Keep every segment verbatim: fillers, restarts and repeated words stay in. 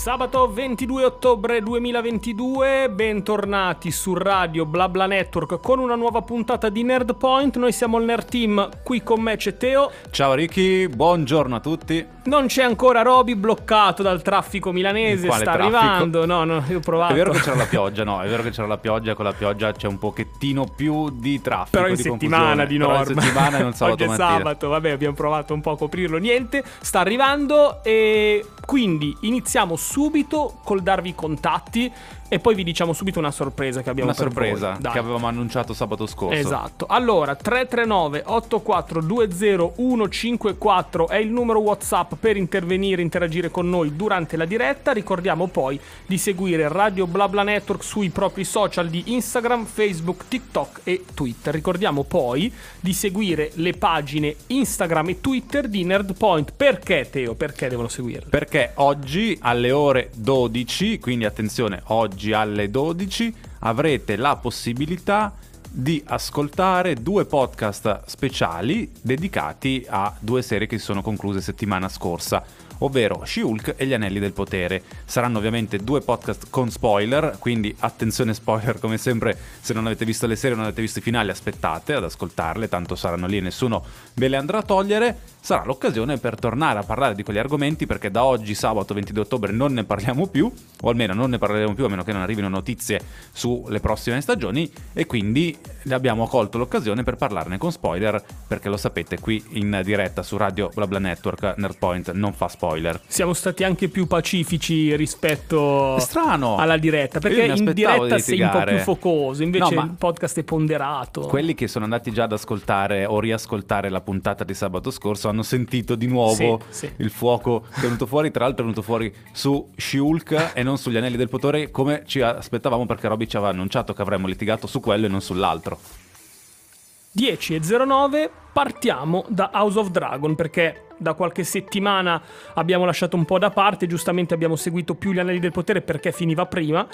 Sabato ventidue ottobre duemilaventidue, bentornati su Radio Bla Bla Network con una nuova puntata di Nerd Point. Noi siamo il Nerd Team, qui con me c'è Teo. Ciao Ricky, buongiorno a tutti. Non c'è ancora Roby, bloccato dal traffico milanese. Quale sta traffico? Arrivando, no no, io ho provato. È vero che c'era la pioggia, no, è vero che c'era la pioggia, con la pioggia c'è un pochettino più di traffico. Però in di settimana confusione. Di norma. Però in settimana non sabato mattina. Oggi è sabato, vabbè, abbiamo provato un po' a coprirlo, niente, sta arrivando e quindi iniziamo subito col darvi i contatti e poi vi diciamo subito una sorpresa che abbiamo una per sorpresa voi. Che avevamo annunciato sabato scorso. Esatto. Allora, tre tre nove otto quattro due zero uno cinque quattro è il numero WhatsApp per intervenire, interagire con noi durante la diretta. Ricordiamo poi di seguire Radio Bla Bla Network sui propri social di Instagram, Facebook, TikTok e Twitter. Ricordiamo poi di seguire le pagine Instagram e Twitter di Nerd Point. Perché, Teo? Perché devono seguirle? Perché oggi alle ore dodici, quindi attenzione, oggi alle dodici avrete la possibilità di ascoltare due podcast speciali dedicati a due serie che si sono concluse settimana scorsa, ovvero Shulk e gli Anelli del Potere. Saranno ovviamente due podcast con spoiler, quindi attenzione spoiler come sempre. Se non avete visto le serie, non avete visto i finali, aspettate ad ascoltarle, tanto saranno lì e nessuno ve le andrà a togliere. Sarà l'occasione per tornare a parlare di quegli argomenti, perché da oggi sabato ventidue ottobre non ne parliamo più, o almeno non ne parleremo più a meno che non arrivino notizie sulle prossime stagioni, e quindi abbiamo colto l'occasione per parlarne con spoiler, perché lo sapete, qui in diretta su Radio Bla Bla Network Nerd Point non fa spoiler. Siamo stati anche più pacifici rispetto strano alla diretta, perché in diretta sei un po' più focoso, invece no, il podcast è ponderato. Quelli che sono andati già ad ascoltare o riascoltare la puntata di sabato scorso hanno sentito di nuovo sì, sì. il fuoco che è venuto fuori, tra l'altro è venuto fuori su Shulk e non sugli Anelli del Potere, come ci aspettavamo, perché Roby ci aveva annunciato che avremmo litigato su quello e non sull'altro. dieci e zero nove, partiamo da House of Dragon, perché da qualche settimana abbiamo lasciato un po' da parte, giustamente abbiamo seguito più gli Anelli del Potere perché finiva prima,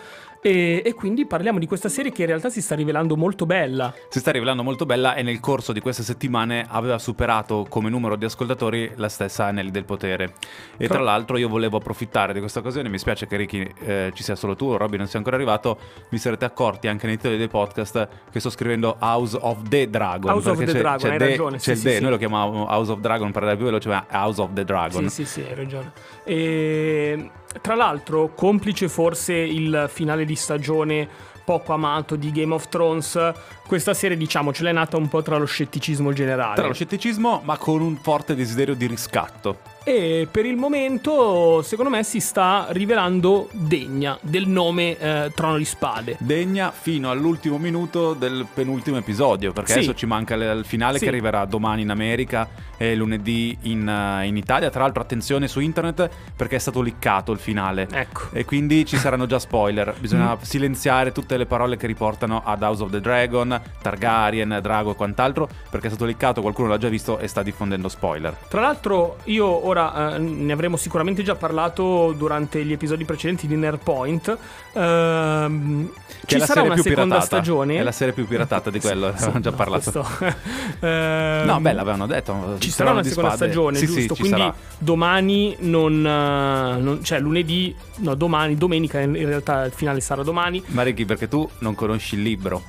e, e quindi parliamo di questa serie che in realtà si sta rivelando molto bella. Si sta rivelando molto bella e nel corso di queste settimane aveva superato come numero di ascoltatori la stessa Anelli del Potere. E tra l'altro io volevo approfittare di questa occasione, mi spiace che Ricky eh, ci sia solo tu, Roby non sia ancora arrivato, vi sarete accorti anche nei titoli dei podcast che sto scrivendo House of the Dragon. House of the c'è, Dragon, c'è hai de, ragione. C'è sì, il sì, D, sì. Noi lo chiamiamo House of Dragon per andare più veloce, House of the Dragon. Sì, sì, sì, hai ragione. E tra l'altro, complice forse il finale di stagione poco amato di Game of Thrones, questa serie diciamo ce l'è nata un po' tra lo scetticismo generale. Tra lo scetticismo, ma con un forte desiderio di riscatto. E per il momento, secondo me, si sta rivelando degna del nome eh, Trono di Spade. Degna fino all'ultimo minuto del penultimo episodio, perché sì. adesso ci manca il finale sì. che arriverà domani in America e lunedì in, uh, in Italia. Tra l'altro attenzione su internet, perché è stato leakato il finale, ecco. E quindi ci saranno già spoiler. Bisogna mm. silenziare tutte le parole che riportano ad House of the Dragon, Targaryen, Drago e quant'altro, perché è stato leakato, qualcuno l'ha già visto e sta diffondendo spoiler. Tra l'altro io ora Uh, ne avremo sicuramente già parlato durante gli episodi precedenti di Nerd Point. Uh, ci sarà una seconda piratata. stagione. È la serie più piratata di quello, sì, avevamo sì, già no, parlato. Questo... uh, no, beh, l'avevano detto. Ci sarà una seconda spade. stagione, sì, giusto? Sì, quindi sarà. domani non, non, cioè lunedì, no, domani, domenica in realtà il finale sarà domani. Ma Ricky, perché tu non conosci il libro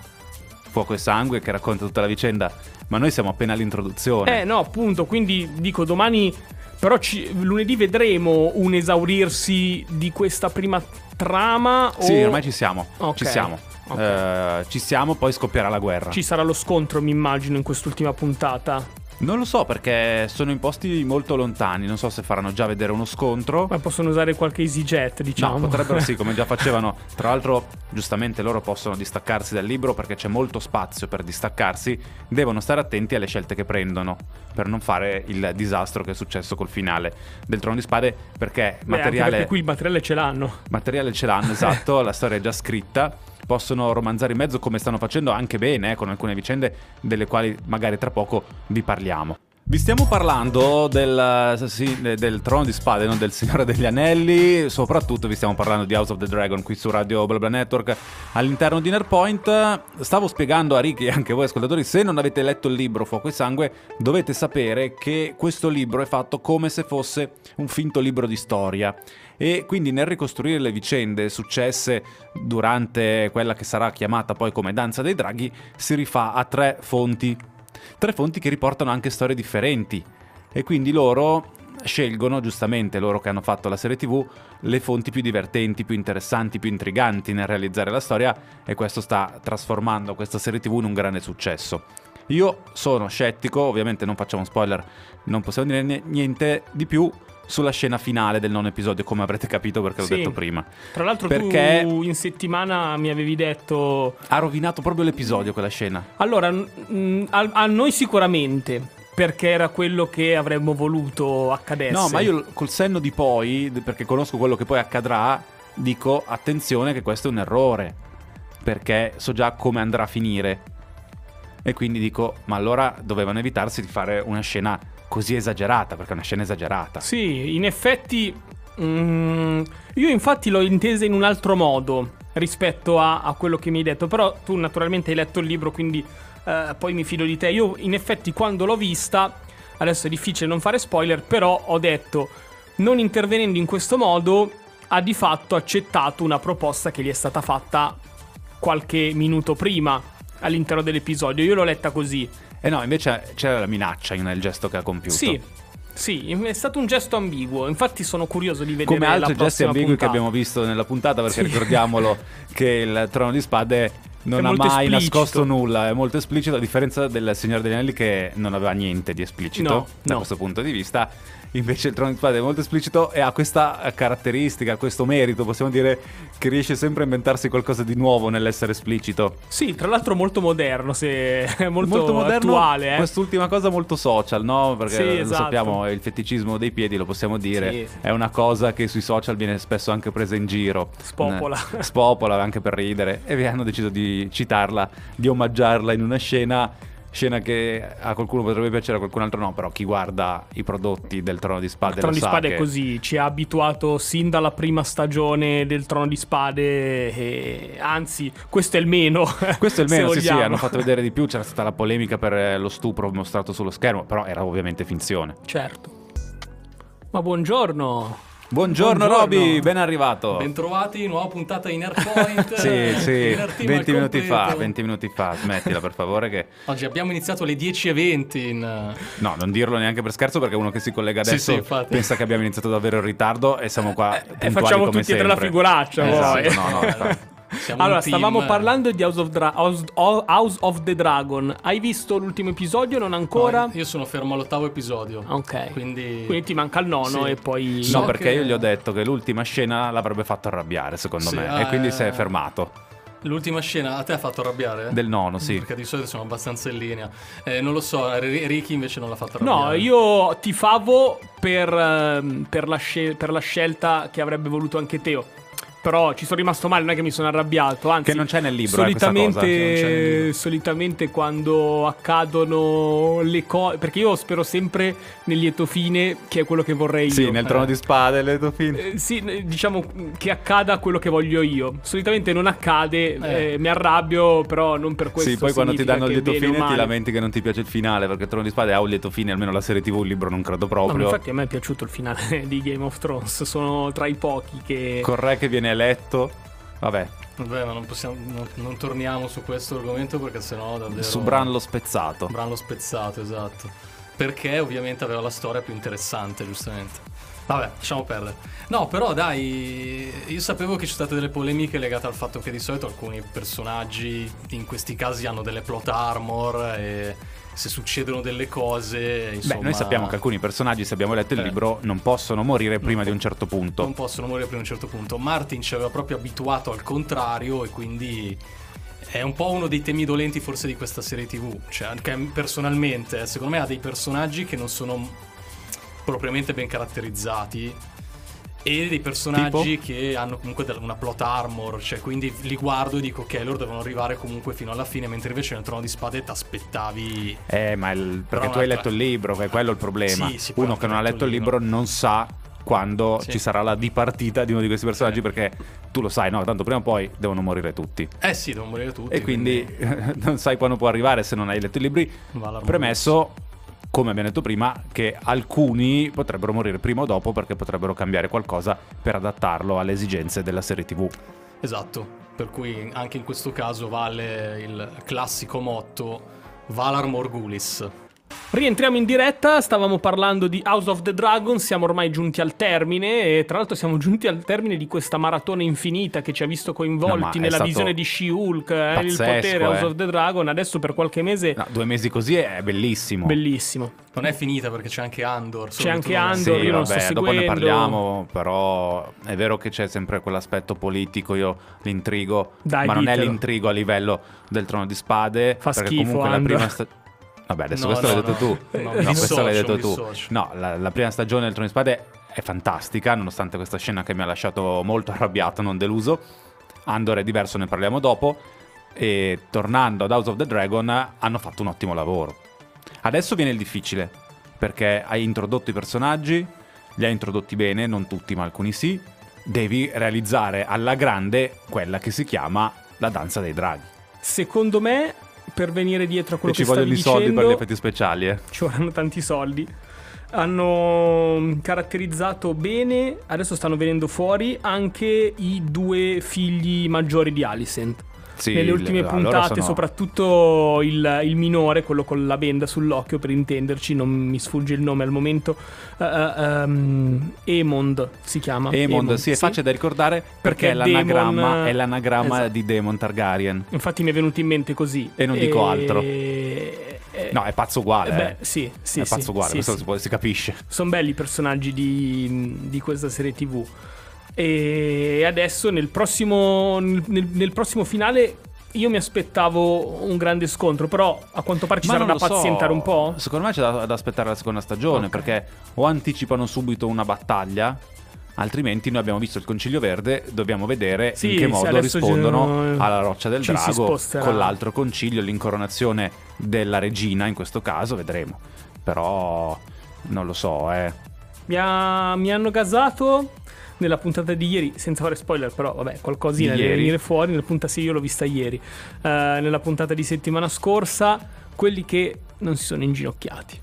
Fuoco e Sangue che racconta tutta la vicenda, ma noi siamo appena all'introduzione. Eh no, appunto, quindi dico domani. Però ci, lunedì vedremo un esaurirsi di questa prima trama o... Sì, ormai ci siamo, okay. ci siamo okay. uh, Ci siamo, poi scoppierà la guerra. Ci sarà lo scontro, mi immagino, in quest'ultima puntata. Non lo so, perché sono in posti molto lontani, non so se faranno già vedere uno scontro. Ma possono usare qualche EasyJet, diciamo. No, potrebbero sì, come già facevano. Tra l'altro, giustamente loro possono distaccarsi dal libro perché c'è molto spazio per distaccarsi. Devono stare attenti alle scelte che prendono per non fare il disastro che è successo col finale del Trono di Spade, perché Beh, materiale... perché qui il materiale ce l'hanno. Materiale ce l'hanno, esatto, la storia è già scritta. Possono romanzare in mezzo, come stanno facendo anche bene, eh, con alcune vicende delle quali magari tra poco vi parliamo. Vi stiamo parlando del, sì, del Trono di Spade, non del Signore degli Anelli. Soprattutto vi stiamo parlando di House of the Dragon qui su Radio Bla Bla Network all'interno di Nerd Point. Stavo spiegando a Ricky e anche voi ascoltatori, se non avete letto il libro Fuoco e Sangue, dovete sapere che questo libro è fatto come se fosse un finto libro di storia. e quindi nel ricostruire le vicende successe durante quella che sarà chiamata poi come Danza dei Draghi si rifà a tre fonti, tre fonti che riportano anche storie differenti, e quindi loro scelgono, giustamente loro che hanno fatto la serie tv, le fonti più divertenti, più interessanti, più intriganti nel realizzare la storia, e questo sta trasformando questa serie tv in un grande successo. Io sono scettico, ovviamente non facciamo spoiler, non possiamo dire niente di più sulla scena finale del nono episodio, come avrete capito perché sì, l'ho detto prima. Tra l'altro perché tu in settimana mi avevi detto... Ha rovinato proprio l'episodio quella scena. Allora, a, a noi sicuramente... perché era quello che avremmo voluto accadesse. No, ma io col senno di poi, perché conosco quello che poi accadrà, dico attenzione che questo è un errore, perché so già come andrà a finire. E quindi dico, ma allora dovevano evitarsi di fare una scena così esagerata, perché è una scena esagerata. Sì, in effetti mm, io infatti l'ho intesa in un altro modo rispetto a, a quello che mi hai detto, però tu naturalmente hai letto il libro, quindi... Uh, poi mi fido di te. Io in effetti quando l'ho vista, adesso è difficile non fare spoiler, però ho detto, non intervenendo in questo modo ha di fatto accettato una proposta che gli è stata fatta qualche minuto prima all'interno dell'episodio. Io l'ho letta così. E eh no, invece c'era la minaccia nel gesto che ha compiuto. Sì, sì, è stato un gesto ambiguo. Infatti sono curioso di vedere come altri la gesti ambigui puntata. Che abbiamo visto nella puntata, perché sì, ricordiamolo che il Trono di Spade non ha mai esplicito. Nascosto nulla, è molto esplicito, a differenza del Signore degli Anelli che non aveva niente di esplicito, no, da no. questo punto di vista. Invece il Trono di Spade è molto esplicito e ha questa caratteristica, questo merito, possiamo dire, che riesce sempre a inventarsi qualcosa di nuovo nell'essere esplicito. Sì, tra l'altro molto moderno, se è molto, molto moderno, attuale. Eh? Quest'ultima cosa molto social, no? Perché sì, lo esatto. sappiamo, il feticismo dei piedi, lo possiamo dire, sì, è una cosa che sui social viene spesso anche presa in giro. Spopola. Spopola, anche per ridere. E vi hanno deciso di citarla, di omaggiarla in una scena... scena che a qualcuno potrebbe piacere, a qualcun altro no, però chi guarda i prodotti del Trono di Spade, il Trono di Spade è così, ci ha abituato sin dalla prima stagione del Trono di Spade e... anzi questo è il meno questo è il meno sì sì, hanno fatto vedere di più. C'era stata la polemica per lo stupro mostrato sullo schermo, però era ovviamente finzione, certo. Ma buongiorno. Buongiorno, Buongiorno Roby, ben arrivato. Bentrovati, nuova puntata in Nerd Point. Sì, sì, venti minuti fa, venti minuti fa, smettila per favore che... Oggi abbiamo iniziato alle dieci e venti in... No, non dirlo neanche per scherzo, perché uno che si collega adesso sì, sì, pensa che abbiamo iniziato davvero in ritardo e siamo qua eh, puntuali come sempre. E facciamo tutti sempre. Della figuraccia. Esatto, no, no, infatti. Siamo allora, stavamo parlando di House of, Dra- House, House of the Dragon. Hai visto l'ultimo episodio? Non ancora? No, io sono fermo all'ottavo episodio. Ok. Quindi, Quindi ti manca il nono sì. e poi... So no, perché che... io gli ho detto che l'ultima scena l'avrebbe fatto arrabbiare, secondo sì, me. Eh... E quindi si è fermato. L'ultima scena a te ha fatto arrabbiare? Del nono, sì. Perché di solito sono abbastanza in linea. Eh, non lo so, Ricky invece non l'ha fatto arrabbiare. No, io tifavo per, per, la, scel- per la scelta che avrebbe voluto anche Teo. Però ci sono rimasto male, non è che mi sono arrabbiato, anzi, che non c'è nel libro, solitamente, eh, questa cosa. Non c'è nel libro. Solitamente quando accadono le cose, perché io spero sempre nel lieto fine, che è quello che vorrei io. Sì, nel Trono eh. di Spade, il lieto fine. Eh, sì, diciamo che accada quello che voglio io. Solitamente non accade, eh. Eh, mi arrabbio, però non per questo. Sì, poi quando ti danno il lieto fine ti lamenti che non ti piace il finale, perché il Trono di Spade ha un lieto fine, almeno la serie tv, il libro non credo proprio. No, infatti a me è piaciuto il finale di Game of Thrones, sono tra i pochi che... Corre che viene eletto, vabbè. Vabbè, ma non possiamo, non, non torniamo su questo argomento perché sennò davvero. Su Bran lo spezzato. Bran lo spezzato, esatto. Perché ovviamente aveva la storia più interessante, giustamente. Vabbè, lasciamo perdere. No, però dai, io sapevo che ci sono state delle polemiche legate al fatto che di solito alcuni personaggi in questi casi hanno delle plot armor e se succedono delle cose, insomma... Beh, noi sappiamo che alcuni personaggi, se abbiamo letto il eh. libro, non possono morire prima non po- di un certo punto. Non possono morire prima di un certo punto. Martin ci aveva proprio abituato al contrario e quindi è un po' uno dei temi dolenti forse di questa serie tv. Cioè, anche personalmente, secondo me ha dei personaggi che non sono propriamente ben caratterizzati e dei personaggi tipo? Che hanno comunque una plot armor, cioè quindi li guardo e dico ok, loro devono arrivare comunque fino alla fine, mentre invece nel Trono di Spade ti aspettavi eh ma il, perché tu hai letto il libro, che è quello il problema. Sì, sì, uno che non ha letto il libro non sa quando sì. ci sarà la dipartita di uno di questi personaggi, sì. perché tu lo sai, no, tanto prima o poi devono morire tutti. Eh sì, devono morire tutti. E quindi, quindi... non sai quando può arrivare se non hai letto i libri. Premesso come abbiamo detto prima, che alcuni potrebbero morire prima o dopo perché potrebbero cambiare qualcosa per adattarlo alle esigenze della serie tivù. Esatto, per cui anche in questo caso vale il classico motto Valar Morghulis. Rientriamo in diretta, stavamo parlando di House of the Dragon, siamo ormai giunti al termine e tra l'altro siamo giunti al termine di questa maratona infinita che ci ha visto coinvolti no, nella visione di She-Hulk, eh, il potere, eh. House of the Dragon, adesso per qualche mese... No, due mesi così è bellissimo. Bellissimo. Non è finita perché c'è anche Andor. C'è anche Andor, sì, io non vabbè, sto seguendo. Dopo ne parliamo, però è vero che c'è sempre quell'aspetto politico, io l'intrigo, ma ditelo. Non è l'intrigo a livello del Trono di Spade. Fa perché schifo comunque Andor. La prima sta... Vabbè, adesso no, questo no, l'hai detto no. tu. No, no, questo socio, l'hai detto tu. Socio. No, la, la prima stagione del Trono di Spade è fantastica, nonostante questa scena che mi ha lasciato molto arrabbiato, non deluso. Andor è diverso, ne parliamo dopo. E tornando ad House of the Dragon, hanno fatto un ottimo lavoro. Adesso viene il difficile, perché hai introdotto i personaggi, li hai introdotti bene, non tutti ma alcuni sì. Devi realizzare alla grande quella che si chiama la danza dei draghi. Secondo me... per venire dietro a quello che stavi dicendo, ci vogliono i soldi per gli effetti speciali, eh. Ci vorranno tanti soldi. Hanno caratterizzato bene, adesso stanno venendo fuori anche i due figli maggiori di Alicent. Sì, nelle ultime le, puntate sono... soprattutto il, il minore, quello con la benda sull'occhio, per intenderci, non mi sfugge il nome al momento, uh, um, Emond si chiama. Emond, sì, sì, è facile da ricordare perché, perché è l'anagrama, Daemon... è l'anagrama esatto. di Daemon Targaryen. Infatti mi è venuto in mente così. E non e... dico altro. E... No, è pazzo uguale. Beh, eh. sì, sì, è pazzo sì, uguale, sì, questo sì. Si, può, si capisce. Sono belli i personaggi di, di questa serie tivù. E adesso nel prossimo, nel, nel prossimo finale io mi aspettavo un grande scontro, però a quanto pare ci Ma sarà da pazientare so. un po'. Secondo me c'è da, da aspettare la seconda stagione, okay. Perché o anticipano subito una battaglia, altrimenti noi abbiamo visto il Concilio Verde, dobbiamo vedere sì, in che modo rispondono ci... alla Roccia del ci Drago con l'altro concilio, l'incoronazione della regina in questo caso, vedremo. Però non lo so, eh. Mi, ha, mi hanno gasato... Nella puntata di ieri, senza fare spoiler, però vabbè, qualcosina deve venire fuori. Nella puntata sì, io l'ho vista ieri. Uh, nella puntata di settimana scorsa, quelli che non si sono inginocchiati.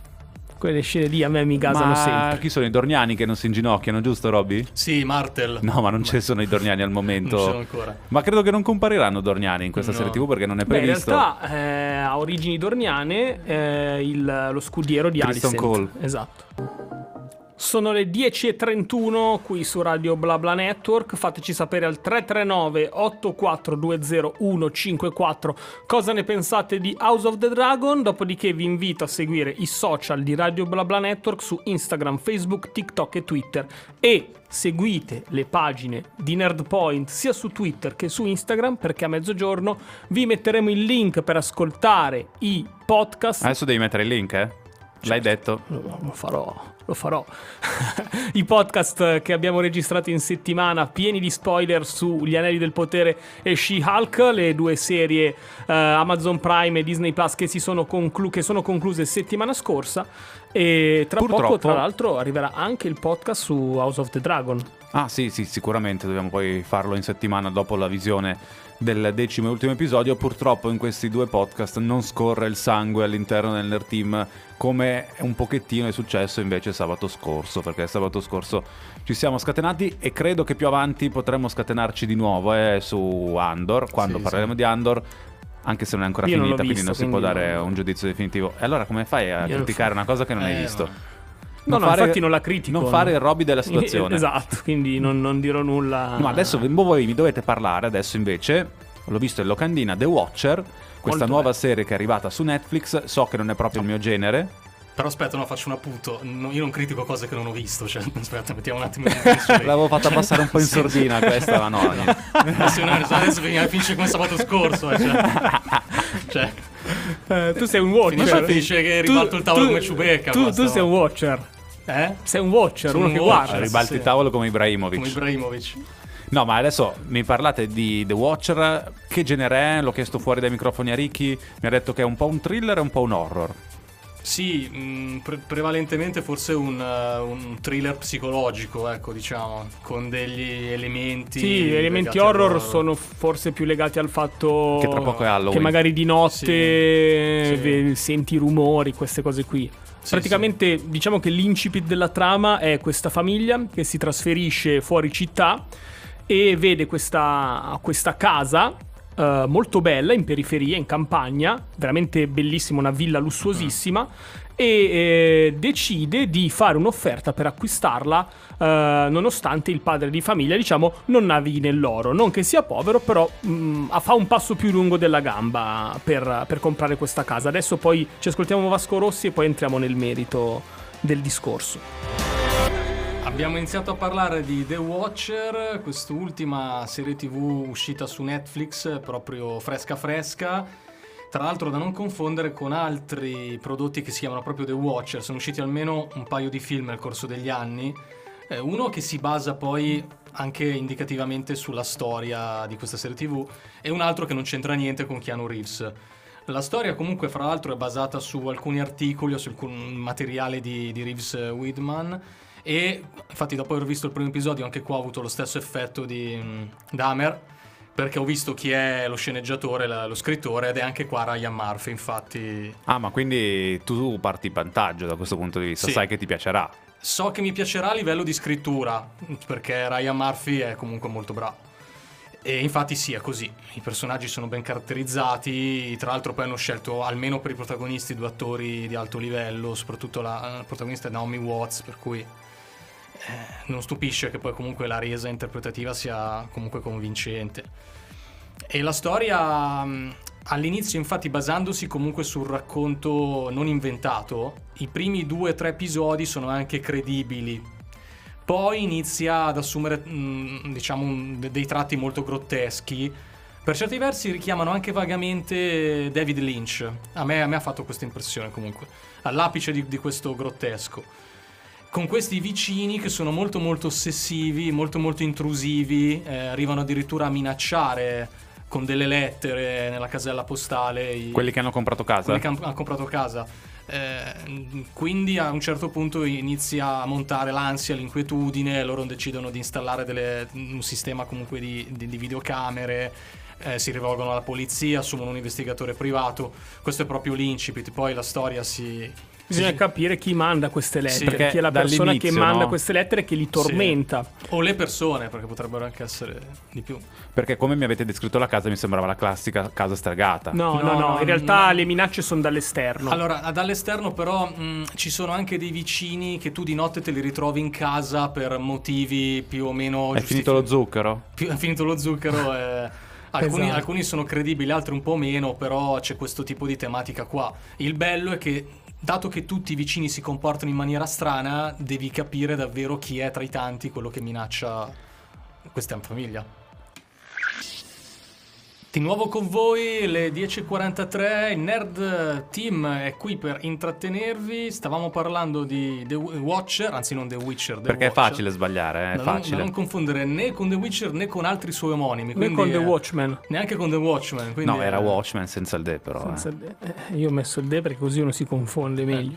Quelle scene lì a me mi gasano ma... sempre. Chi sono i Dorniani che non si inginocchiano, giusto Robby? Sì, Martel. No, ma non ci sono i Dorniani al momento. Non ci sono ancora. Ma credo che non compariranno Dorniani in questa no. serie tivù perché non è previsto. Beh, in realtà eh, ha origini dorniane eh, il, lo scudiero di Alicent. Cole. Esatto. Sono le dieci e trentuno qui su Radio Bla Bla Network, fateci sapere al tre tre nove otto quattro due zero uno cinque quattro cosa ne pensate di House of the Dragon, dopodiché vi invito a seguire i social di Radio Bla Bla Network su Instagram, Facebook, TikTok e Twitter e seguite le pagine di Nerd Point sia su Twitter che su Instagram perché a mezzogiorno vi metteremo il link per ascoltare i podcast. Adesso devi mettere il link, eh? L'hai detto? Lo farò, lo farò. I podcast che abbiamo registrato in settimana pieni di spoiler su Gli Anelli del Potere e She-Hulk, le due serie eh, Amazon Prime e Disney Plus che si sono conclu- che sono concluse settimana scorsa e tra Purtroppo... poco tra l'altro arriverà anche il podcast su House of the Dragon. Ah sì, sì, sicuramente dobbiamo poi farlo in settimana dopo la visione del decimo e ultimo episodio. Purtroppo in questi due podcast non scorre il sangue all'interno del Nerd Team come un pochettino è successo invece sabato scorso, perché sabato scorso ci siamo scatenati e credo che più avanti potremmo scatenarci di nuovo eh, su Andor, quando sì, parleremo sì. di Andor, anche se non è ancora Io finita, non quindi visto, non si quindi può non... dare un giudizio definitivo. E allora come fai a Io criticare una cosa che non eh, hai visto? No. Non no, fare, no, infatti non la critico. Non fare il Robby della situazione. Esatto, quindi non, non dirò nulla. Ma adesso voi mi dovete parlare, adesso invece, l'ho visto in locandina, The Watcher, questa Molto nuova bello. serie che è arrivata su Netflix, so che non è proprio no. il mio genere. Però aspetta, no, faccio un appunto, no, io non critico cose che non ho visto, cioè, aspetta, mettiamo un attimo. L'avevo fatta passare un po' in sordina questa, ma no. no. Adesso finisce come sabato scorso, eh, cioè. cioè. Uh, tu sei un watcher. Finisce che ribalto il tavolo tu, come Ciubecca. Tu, tu sei un watcher. Eh? Sei un watcher, Sono uno un che watcher, guarda. Ribalti sì. il tavolo come Ibrahimovic. Come Ibrahimovic. No, ma adesso mi parlate di The Watcher. Che genere è? L'ho chiesto fuori dai microfoni a Ricky. Mi ha detto che è un po' un thriller e un po' un horror. Sì, mh, pre- prevalentemente forse un, uh, un thriller psicologico, ecco, diciamo, con degli elementi. Sì, gli elementi horror, horror sono forse più legati al fatto che, tra poco è Halloween, che magari di notte sì, sì. senti rumori, queste cose qui. Sì, praticamente sì. Diciamo che l'incipit della trama è questa famiglia che si trasferisce fuori città e vede questa, questa casa uh, molto bella in periferia, in campagna, veramente bellissima, una villa lussuosissima. Mm. E eh, decide di fare un'offerta per acquistarla, eh, nonostante il padre di famiglia, diciamo, non navighi nell'oro. Non che sia povero, però mh, fa un passo più lungo della gamba per, per comprare questa casa. Adesso poi ci ascoltiamo Vasco Rossi e poi entriamo nel merito del discorso. Abbiamo iniziato a parlare di The Watcher, quest'ultima serie tv uscita su Netflix, proprio fresca fresca. Tra l'altro da non confondere con altri prodotti che si chiamano proprio The Watcher, sono usciti almeno un paio di film nel corso degli anni, eh, uno che si basa poi anche indicativamente sulla storia di questa serie tv e un altro che non c'entra niente con Keanu Reeves. La storia comunque fra l'altro è basata su alcuni articoli o su alcun materiale di, di Reeves Widman e infatti dopo aver visto il primo episodio anche qua ho avuto lo stesso effetto di um, Dahmer, perché ho visto chi è lo sceneggiatore, la, lo scrittore, ed è anche qua Ryan Murphy, infatti. Ah, ma quindi tu parti in vantaggio da questo punto di vista, sì. Sai che ti piacerà. So che mi piacerà a livello di scrittura, perché Ryan Murphy è comunque molto bravo. E infatti sì, è così, i personaggi sono ben caratterizzati, tra l'altro poi hanno scelto, almeno per i protagonisti, due attori di alto livello, soprattutto la, la protagonista è Naomi Watts, per cui... non stupisce che poi comunque la resa interpretativa sia comunque convincente. E la storia all'inizio, infatti, basandosi comunque sul racconto non inventato, i primi due o tre episodi sono anche credibili, poi inizia ad assumere diciamo dei tratti molto grotteschi, per certi versi richiamano anche vagamente David Lynch, a me, a me ha fatto questa impressione comunque, all'apice di, di questo grottesco, con questi vicini che sono molto molto ossessivi, molto molto intrusivi, eh, arrivano addirittura a minacciare con delle lettere nella casella postale i... quelli che hanno comprato casa, quelli che han, hanno comprato casa, eh, quindi a un certo punto inizia a montare l'ansia, l'inquietudine, loro decidono di installare delle, un sistema comunque di, di, di videocamere, eh, si rivolgono alla polizia, assumono un investigatore privato. Questo è proprio l'incipit, poi la storia si... Bisogna sì. capire chi manda queste lettere, sì, chi è la persona che manda no? queste lettere e che li tormenta. Sì. O le persone, perché potrebbero anche essere di più. Perché come mi avete descritto la casa mi sembrava la classica casa stregata. No, no, no, no, in realtà no. Le minacce sono dall'esterno. Allora, dall'esterno però mh, ci sono anche dei vicini che tu di notte te li ritrovi in casa per motivi più o meno giustificati. È finito lo zucchero? Più, è finito lo zucchero, eh... Alcuni, esatto. alcuni sono credibili, altri un po' meno, però c'è questo tipo di tematica qua. Il bello è che, dato che tutti i vicini si comportano in maniera strana, devi capire davvero chi è tra i tanti quello che minaccia questa famiglia. Di nuovo con voi, le dieci e quarantatré, il Nerd Team è qui per intrattenervi. Stavamo parlando di The Watcher, anzi non The Witcher, The Perché Watcher. È facile sbagliare, è da facile. Non, da non confondere né con The Witcher né con altri suoi omonimi. Né con The Watchman. Neanche con The Watchman. No, era eh, Watchman senza il D però. Senza eh. il D. Io ho messo il D perché così uno si confonde eh. meglio.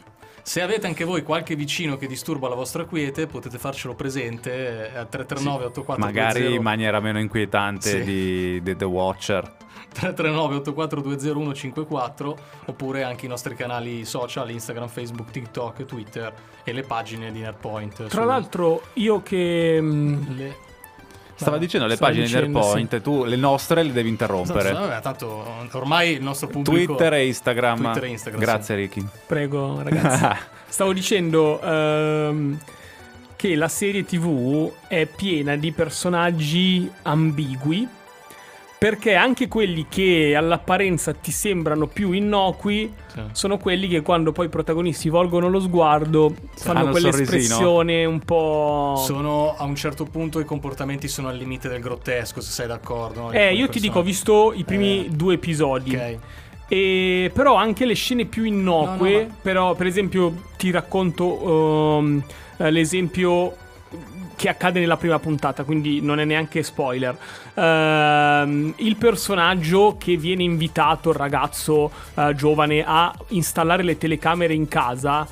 Se avete anche voi qualche vicino che disturba la vostra quiete, potete farcelo presente al tre tre nove otto quattro due zero. Magari in maniera meno inquietante sì. di, di The Watcher. tre tre nove otto quattro due zero uno cinque quattro, oppure anche i nostri canali social, Instagram, Facebook, TikTok, Twitter e le pagine di Nerd Point. Tra su... l'altro io che... Le... Stava dicendo le Stava pagine dicendo, di Nerd Point, sì. tu le nostre le devi interrompere. Tanto, vabbè, tanto ormai il nostro pubblico... Twitter e Instagram. Twitter e Instagram Grazie sì. Ricky. Prego ragazzi. Stavo dicendo ehm, che la serie tv è piena di personaggi ambigui, perché anche quelli che all'apparenza ti sembrano più innocui sì. sono quelli che quando poi i protagonisti volgono lo sguardo fanno Hanno quell'espressione un po'... Sono a un certo punto i comportamenti sono al limite del grottesco, se sei d'accordo. No? Eh, io persone... ti dico, ho visto i primi eh, due episodi. Ok. E però anche le scene più innocue, no, no, ma... però per esempio ti racconto um, l'esempio che accade nella prima puntata, quindi non è neanche spoiler. Uh, il personaggio che viene invitato, il ragazzo uh, giovane, a installare le telecamere in casa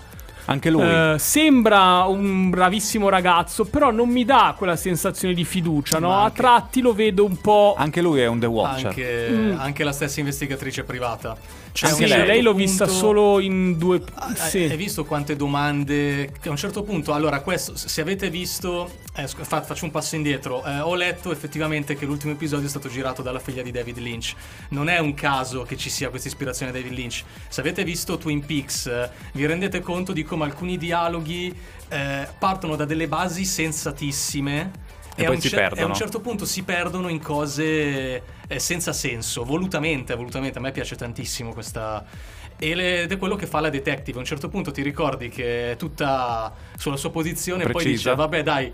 Anche lui uh, sembra un bravissimo ragazzo, però non mi dà quella sensazione di fiducia, no? Anche, a tratti lo vedo un po'. Anche lui è un The Watcher. Anche, mm. anche la stessa investigatrice privata. Cioè, sì, certo lei l'ho punto... vista solo in due. Sì. Hai visto quante domande? A un certo punto, allora, questo, se avete visto, eh, fa, faccio un passo indietro. Eh, ho letto effettivamente che l'ultimo episodio è stato girato dalla figlia di David Lynch. Non è un caso che ci sia questa ispirazione a David Lynch. Se avete visto Twin Peaks, eh, vi rendete conto di come alcuni dialoghi eh, partono da delle basi sensatissime. E, e poi si perdono. E a un certo punto si perdono in cose eh, senza senso, volutamente, volutamente. A me piace tantissimo questa... Ed è quello che fa la detective. A un certo punto ti ricordi che è tutta sulla sua posizione precisa. Poi dice, vabbè dai,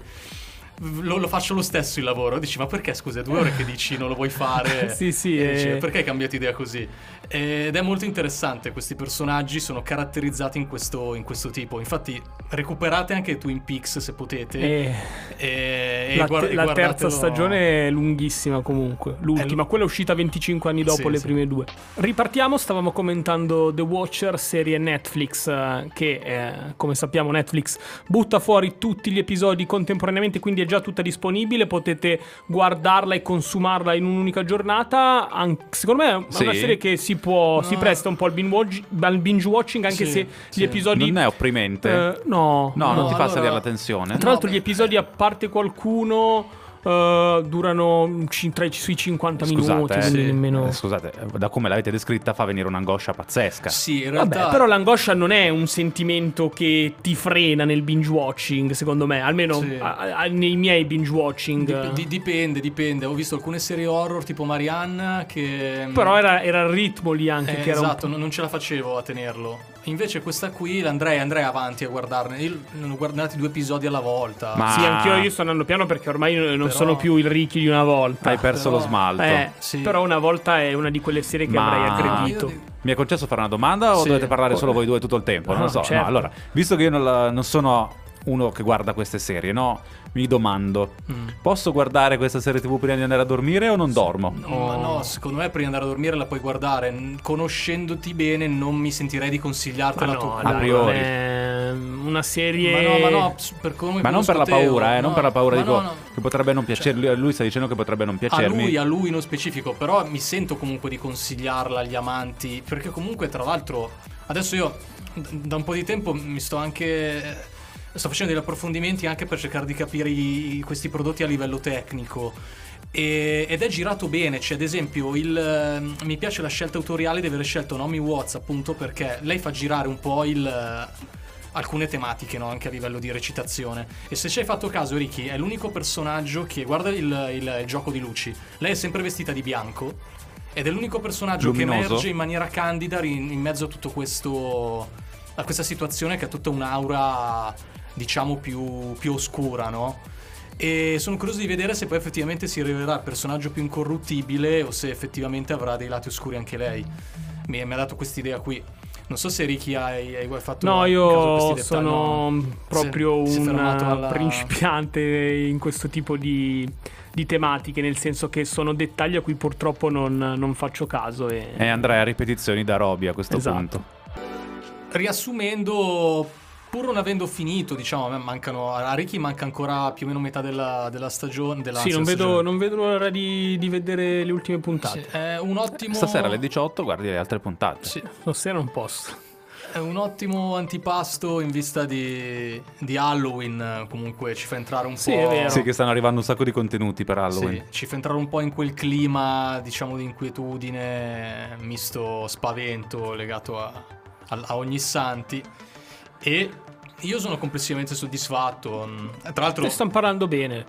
lo, lo faccio lo stesso il lavoro. Dici, ma perché scusa, due ore che dici non lo vuoi fare? Sì, sì. E e... Dici, perché hai cambiato idea così? Ed è molto interessante, questi personaggi sono caratterizzati in questo, in questo tipo. Infatti recuperate anche Twin Peaks se potete. E... E... La, e guard- la terza stagione è lunghissima comunque. L'ultima, è l- quella è uscita venticinque anni dopo sì, le sì. prime due. Ripartiamo, stavamo commentando The Watcher, serie Netflix, che eh, come sappiamo Netflix butta fuori tutti gli episodi contemporaneamente, quindi è già tutta disponibile, potete guardarla e consumarla in un'unica giornata. An- secondo me è sì. una serie che si può no. si presta un po' al binge watching, anche sì, se sì. gli episodi non è opprimente. Eh, no, no, no, non ti fa allora... salire la tensione. Tra l'altro no, gli episodi, a parte qualcuno, Uh, durano c- tra i, sui cinquanta scusate, minuti eh, sì. nemmeno... eh, scusate, da come l'avete descritta fa venire un'angoscia pazzesca. Sì, in realtà... Vabbè, però l'angoscia non è un sentimento che ti frena nel binge watching, secondo me, almeno sì. a- a- nei miei binge watching. Dip- di- dipende, dipende. Ho visto alcune serie horror tipo Marianne che... Però era, era il ritmo lì anche eh, che era esatto, un... non ce la facevo a tenerlo. Invece questa qui andrei, andrei avanti a guardarne. Io ne ho guardati due episodi alla volta. Ma... Sì, anch'io io sto andando piano perché ormai non però... sono più il Ricky di una volta. Hai perso però... lo smalto. Eh, sì. Però una volta è una di quelle serie che Ma... avrei aggredito. Io... Mi è concesso fare una domanda o sì. dovete parlare solo voi due tutto il tempo? No, non lo so. Certo. No, allora, visto che io non, la... non sono uno che guarda queste serie, no? Mi domando, mm. posso guardare questa serie tv prima di andare a dormire o non dormo? No, no, secondo me prima di andare a dormire la puoi guardare. Conoscendoti bene non mi sentirei di consigliartela. Ma no, tu a priori una serie... Ma no, ma no, per come ma non per la paura, eh, no, non per la paura dico no, no. che potrebbe non piacermi, cioè, lui sta dicendo che potrebbe non piacermi. A lui, a lui non specifico, però mi sento comunque di consigliarla agli amanti, perché comunque tra l'altro adesso io da un po' di tempo mi sto anche... sto facendo degli approfondimenti anche per cercare di capire i, questi prodotti a livello tecnico e, ed è girato bene. Cioè ad esempio il, mi piace la scelta autoriale di aver scelto Naomi Watts, appunto perché lei fa girare un po' il, alcune tematiche, no? Anche a livello di recitazione. E se ci hai fatto caso, Ricky è l'unico personaggio che guarda il, il, il gioco di luci, lei è sempre vestita di bianco ed è l'unico personaggio luminoso che emerge in maniera candida in, in mezzo a tutto questo, a questa situazione che ha tutta un'aura diciamo più, più oscura, no? E sono curioso di vedere se poi effettivamente si rivelerà il personaggio più incorruttibile o se effettivamente avrà dei lati oscuri anche lei. Mi, mi ha dato quest'idea qui. Non so se Ricky hai, hai fatto... No, io sono proprio se, un alla... principiante in questo tipo di, di tematiche, nel senso che sono dettagli a cui purtroppo non, non faccio caso. E... e andrai a ripetizioni da Roby a questo esatto. punto. Riassumendo... Pur non avendo finito, diciamo, a me mancano, a Ricky manca ancora più o meno metà della, della stagione. Della, sì, non vedo, stagione. non vedo l'ora di, di vedere le ultime puntate. Sì, è un ottimo... Stasera alle diciotto guardi le altre puntate. Sì, stasera non posso. È un ottimo antipasto in vista di, di Halloween, comunque ci fa entrare un sì, po'... È vero. Sì, che stanno arrivando un sacco di contenuti per Halloween. Sì, ci fa entrare un po' in quel clima, diciamo, di inquietudine, misto spavento legato a, a, a ogni santi. E io sono complessivamente soddisfatto. Tra l'altro stanno parlando bene.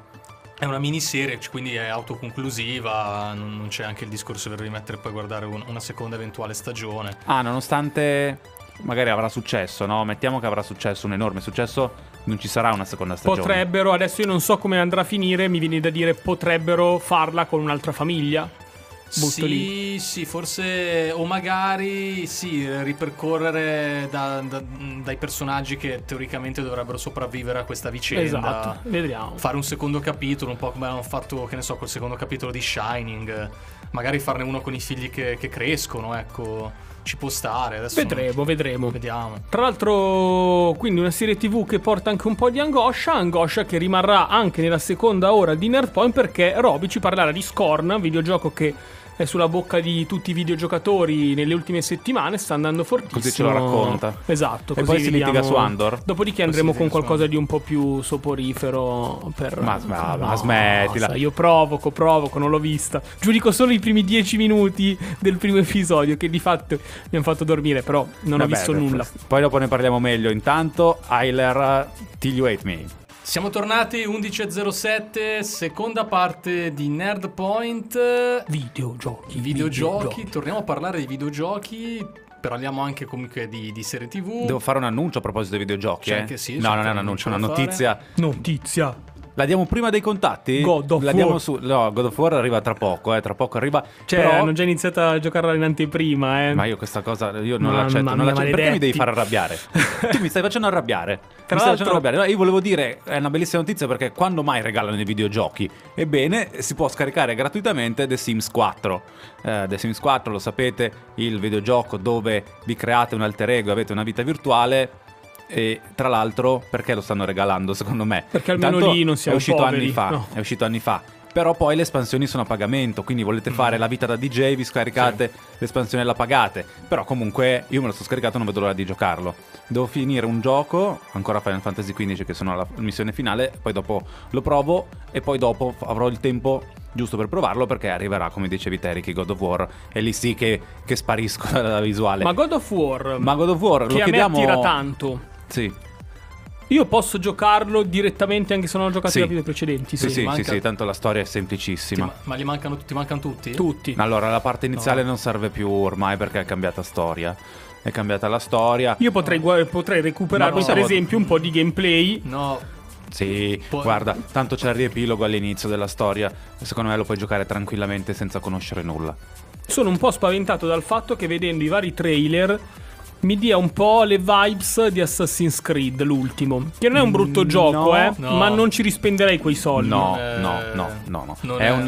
È una miniserie, quindi è autoconclusiva. Non, non c'è anche il discorso per rimettere poi a guardare un, una seconda eventuale stagione. Ah, nonostante magari avrà successo, no? Mettiamo che avrà successo, un enorme successo, non ci sarà una seconda stagione. Potrebbero, adesso io non so come andrà a finire, mi viene da dire potrebbero farla con un'altra famiglia. Sì, lì. sì, forse o magari sì, ripercorrere da, da, dai personaggi che teoricamente dovrebbero sopravvivere a questa vicenda. Esatto, vediamo. Fare un secondo capitolo, un po' come hanno fatto, che ne so, col secondo capitolo di Shining. Magari farne uno con i figli che, che crescono, ecco. ci può stare. Adesso vedremo, non... vedremo. Vediamo. Tra l'altro, quindi una serie tivù che porta anche un po' di angoscia, angoscia che rimarrà anche nella seconda ora di Nerd Point, perché Roby ci parlerà di Scorn, videogioco che è sulla bocca di tutti i videogiocatori nelle ultime settimane, sta andando fortissimo. Così ce lo racconta. Esatto. E così poi si vediamo... litiga su Andor. Dopodiché andremo con qualcosa di un po' più soporifero per... Ma, ma, ma no, smettila no, io provoco, provoco, non l'ho vista. Giudico solo i primi dieci minuti del primo episodio, che di fatto mi hanno fatto dormire, però non Vabbè, ho visto nulla. Poi dopo ne parliamo meglio. Intanto Tyler, Till You Hate Me. Siamo tornati, undici e zero sette, seconda parte di Nerd Point. Videogiochi, videogiochi. Videogiochi, torniamo a parlare di videogiochi. Parliamo anche comunque di, di serie tivù. Devo fare un annuncio a proposito dei videogiochi. Cioè eh? Che sì, no, non è un annuncio, è una notizia. Notizia. La diamo prima dei contatti? God of La diamo War. Su... No, God of War arriva tra poco, eh, tra poco arriva. Cioè, però... hanno già iniziato a giocarla in anteprima, eh. Ma io questa cosa, io non Mamma l'accetto, non l'accetto. Perché mi devi far arrabbiare? Tu mi stai facendo arrabbiare. Tra mi stai facendo arrabbiare. No, io volevo dire, è una bellissima notizia perché quando mai regalano i videogiochi? Ebbene, si può scaricare gratuitamente The Sims quattro. Uh, The Sims quattro, lo sapete, il videogioco dove vi create un alter ego, avete una vita virtuale. E tra l'altro, perché lo stanno regalando secondo me? Perché almeno Tanto lì non siamo è uscito poveri, anni fa, no. È uscito anni fa. Però poi le espansioni sono a pagamento, quindi volete fare mm. la vita da D J, vi scaricate sì. l'espansione e la pagate. Però comunque io me lo sto scaricato, non vedo l'ora di giocarlo. Devo finire un gioco, ancora Final Fantasy quindici, che sono alla missione finale. Poi dopo lo provo e poi dopo avrò il tempo giusto per provarlo, perché arriverà, come dicevi Terry, God of War. E lì sì che, che sparisco dalla visuale. Ma God of War, Ma God of War che lo a chiediamo... me attira tanto. Sì. Io posso giocarlo direttamente anche se non ho giocato sì. i video precedenti. Sì, sì, sì, manca... sì, sì, tanto la storia è semplicissima. Ti, ma gli mancano, ti mancano tutti? Tutti. Allora, la parte iniziale no. non serve più ormai perché è cambiata storia. È cambiata la storia. Io potrei, no. potrei recuperarmi, no, per no. esempio, un po' di gameplay. No. Sì, Poi... guarda, tanto c'è il riepilogo all'inizio della storia. Secondo me lo puoi giocare tranquillamente senza conoscere nulla. Sono un po' spaventato dal fatto che vedendo i vari trailer... mi dia un po' le vibes di Assassin's Creed, l'ultimo. Che non è un brutto mm, gioco, no, eh no. ma non ci rispenderei quei soldi. No, eh, no, no, no, no. È, è un...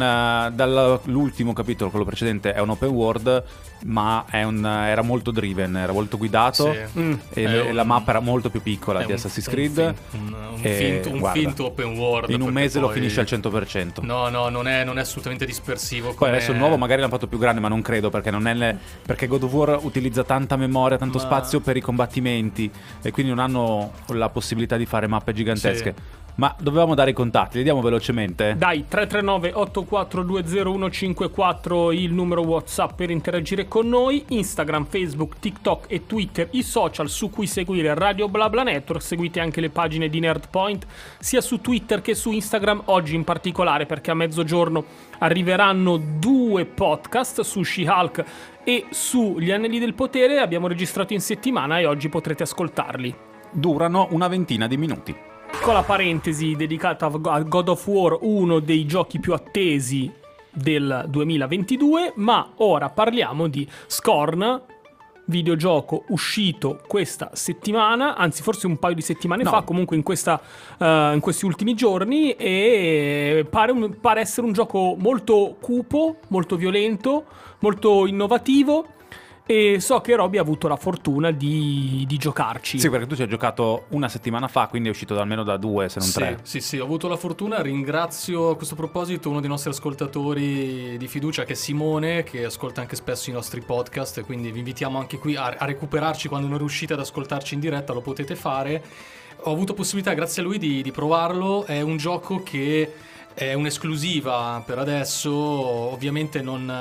dall'ultimo capitolo, quello precedente, è un open world, ma è un, era molto driven, era molto guidato. Sì. Mm. E le, un, la mappa era molto più piccola di un, Assassin's Creed. Un, fin, un, e, finto, un guarda, finto open world. In un mese poi... lo finisce al cento per cento. No, no, non è, non è assolutamente dispersivo. Poi adesso è... il nuovo magari l'hanno fatto più grande, ma non credo, perché non è le... perché God of War utilizza tanta memoria, tanto ma... spazio per i combattimenti e quindi non hanno la possibilità di fare mappe gigantesche. Sì. Ma dovevamo dare i contatti, li diamo velocemente? Dai, tre tre nove otto quattro due zero uno cinque quattro il numero WhatsApp per interagire con noi. Instagram, Facebook, TikTok e Twitter i social su cui seguire Radio Bla Bla Network. Seguite anche le pagine di Nerd Point sia su Twitter che su Instagram, oggi in particolare perché a mezzogiorno arriveranno due podcast su She-Hulk e sugli Anelli del Potere. Abbiamo registrato in settimana e oggi potrete ascoltarli. Durano una ventina di minuti. Piccola parentesi dedicata a God of War, uno dei giochi più attesi del duemilaventidue, ma ora parliamo di Scorn, videogioco uscito questa settimana, anzi forse un paio di settimane no. fa, comunque in, questa, uh, in questi ultimi giorni, e pare, un, pare essere un gioco molto cupo, molto violento, molto innovativo. E so che Roby ha avuto la fortuna di, di giocarci. Sì, perché tu ci hai giocato una settimana fa, quindi è uscito almeno da due, se non sì, tre. Sì, sì, ho avuto la fortuna. Ringrazio a questo proposito uno dei nostri ascoltatori di fiducia, che è Simone, che ascolta anche spesso i nostri podcast. Quindi vi invitiamo anche qui a, a recuperarci quando non riuscite ad ascoltarci in diretta, lo potete fare. Ho avuto possibilità, grazie a lui, di, di provarlo. È un gioco che... è un'esclusiva per adesso, ovviamente non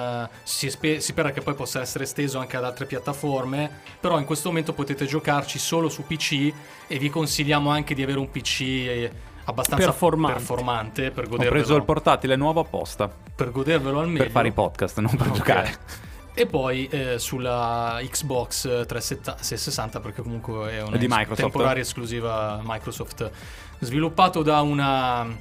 si, espe- si spera che poi possa essere esteso anche ad altre piattaforme, però in questo momento potete giocarci solo su P C e vi consigliamo anche di avere un P C abbastanza performante, performante per godervelo. Ho preso il portatile nuovo apposta per godervelo al meglio, per fare i podcast, non per okay. giocare. E poi eh, sulla Xbox trecentosessanta, perché comunque è una ex- temporanea esclusiva Microsoft, sviluppato da una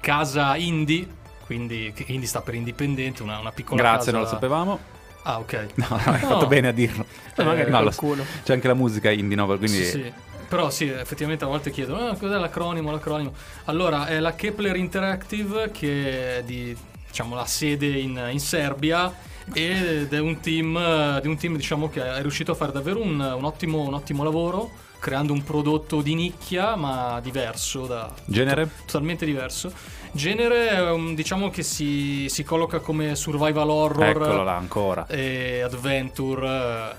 casa indie, quindi indie sta per indipendente, una, una piccola Grazie, casa... non lo sapevamo. Ah, ok. No, no, hai no. fatto bene a dirlo. Eh, magari no, lo... C'è anche la musica indie, no? Quindi... Sì, sì. Però sì, effettivamente a volte chiedono, ah, cos'è l'acronimo, l'acronimo? Allora, è la Kepler Interactive, che è di, diciamo, la sede in, in Serbia, ed è un team, di un team diciamo che è riuscito a fare davvero un, un, ottimo, un ottimo lavoro, creando un prodotto di nicchia ma diverso da genere, to- totalmente diverso genere, um, diciamo che si, si colloca come survival horror, eccolo là ancora, e adventure,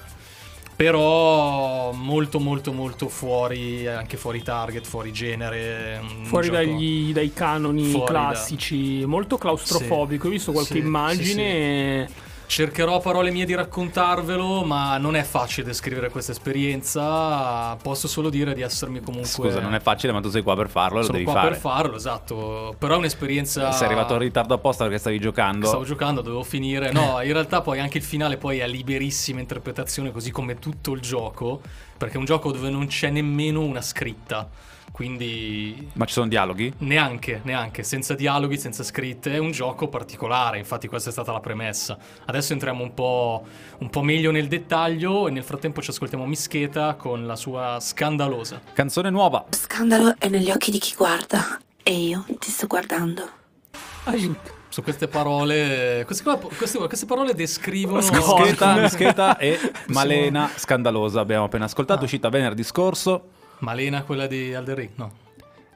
però molto molto molto fuori, anche fuori target, fuori genere, fuori dagli, dai canoni fuori classici da... molto claustrofobico, sì, ho visto qualche sì, immagine sì, sì. Cercherò a parole mie di raccontarvelo, ma non è facile descrivere questa esperienza. Posso solo dire di essermi comunque... Scusa, non è facile, ma tu sei qua per farlo, lo devi fare. Sono qua per farlo, esatto. Però è un'esperienza... Sei arrivato in ritardo apposta perché stavi giocando. Stavo giocando, dovevo finire. No, in realtà poi anche il finale poi è liberissima interpretazione, così come tutto il gioco, perché è un gioco dove non c'è nemmeno una scritta. Quindi... Ma ci sono dialoghi? Neanche, neanche, senza dialoghi, senza scritte. È un gioco particolare, infatti questa è stata la premessa. Adesso entriamo un po', un po' meglio nel dettaglio e nel frattempo ci ascoltiamo Mischeta con la sua Scandalosa. Canzone nuova. Scandalo è negli occhi di chi guarda e io ti sto guardando. Aiuto. Su queste parole, queste, queste, queste parole descrivono Mischeta, Mischeta e Malena, Scandalosa. Abbiamo appena ascoltato, ah. uscita venerdì scorso. Malena, quella di Elden Ring? No.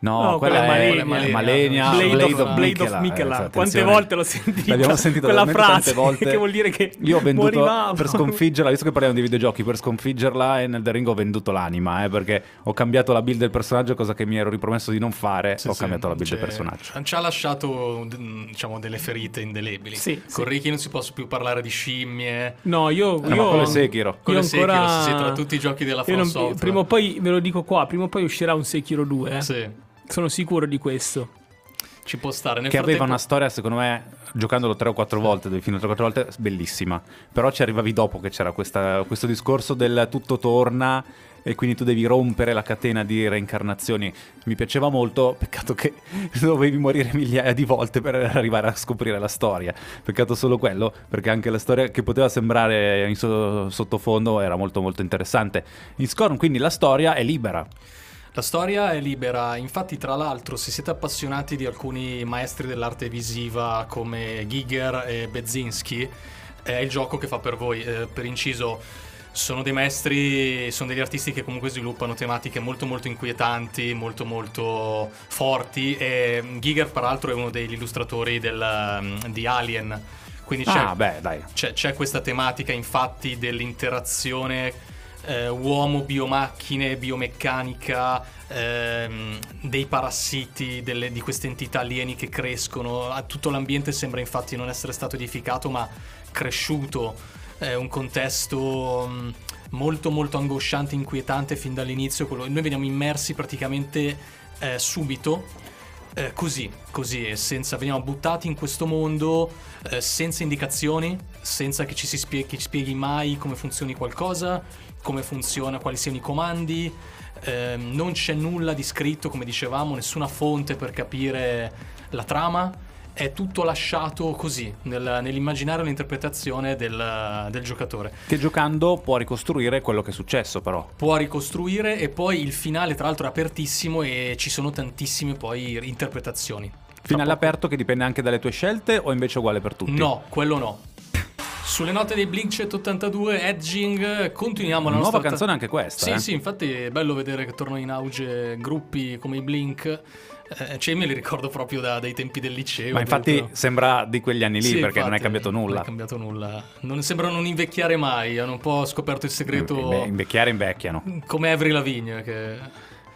No, no, quella, quella è Malena, Malenia, Blade of, of Blade of Michela. Quante volte l'ho sentita? L'abbiamo sentita quella frase, tante volte. Che vuol dire che io ho venduto morivamo. Per sconfiggerla, visto che parliamo di videogiochi, per sconfiggerla e nel The Ring ho venduto l'anima, eh, perché ho cambiato la build del personaggio, cosa che mi ero ripromesso di non fare, sì, ho sì, cambiato la build del personaggio. Ci ha lasciato, diciamo, delle ferite indelebili. Sì, con sì. Ricky non si può più parlare di scimmie. No, io eh, io ma con le Sekiro, con io le Sekiro, ancora... sì, tra tutti i giochi della From Software. Prima o poi ve lo dico qua, prima o poi uscirà un Sekiro due, eh. Sì. Sono sicuro di questo. Ci può stare. Nel che frattempo... aveva una storia, secondo me, giocandolo tre o quattro volte, dove fino a tre o quattro volte, bellissima. Però ci arrivavi dopo che c'era questa, questo discorso del tutto torna e quindi tu devi rompere la catena di reincarnazioni. Mi piaceva molto, peccato che dovevi morire migliaia di volte per arrivare a scoprire la storia. Peccato solo quello, perché anche la storia che poteva sembrare in sottofondo era molto molto interessante. In Scorn quindi la storia è libera. La storia è libera, infatti tra l'altro se siete appassionati di alcuni maestri dell'arte visiva come Giger e Bezinski, è il gioco che fa per voi, eh, per inciso sono dei maestri, sono degli artisti che comunque sviluppano tematiche molto molto inquietanti, molto molto forti, e Giger peraltro è uno degli illustratori del, di Alien, quindi c'è, ah, beh, dai. c'è, c'è questa tematica infatti dell'interazione... Eh, uomo, biomacchine, biomeccanica, ehm, dei parassiti, delle, di queste entità alieni che crescono. Tutto l'ambiente sembra infatti non essere stato edificato ma cresciuto. È un contesto mh, molto molto angosciante, inquietante fin dall'inizio. Quello... Noi veniamo immersi praticamente eh, subito. Eh, così, così, senza, veniamo buttati in questo mondo eh, senza indicazioni, senza che ci si spieghi, che ci spieghi mai come funzioni qualcosa, come funziona, quali siano i comandi, eh, non c'è nulla di scritto, come dicevamo, nessuna fonte per capire la trama, è tutto lasciato così, nel, nell'immaginario e nell'interpretazione del, del giocatore. Che giocando può ricostruire quello che è successo però. Può ricostruire, e poi il finale tra l'altro è apertissimo e ci sono tantissime poi interpretazioni. Finale aperto che dipende anche dalle tue scelte o invece è uguale per tutti? No, quello no. Sulle note dei Blink centottantadue, Edging, continuiamo la nuova nostra... Nuova canzone anche questa, Sì, eh? sì, infatti è bello vedere che tornano in auge gruppi come i Blink... Eh, cioè me li ricordo proprio da, dai tempi del liceo. Ma infatti proprio. Sembra di quegli anni lì, sì, perché infatti, non è cambiato nulla. Non è cambiato nulla. Non sembra non invecchiare mai, hanno un po' scoperto il segreto. Inve- invecchiare invecchiano. Come Avril Lavigne che...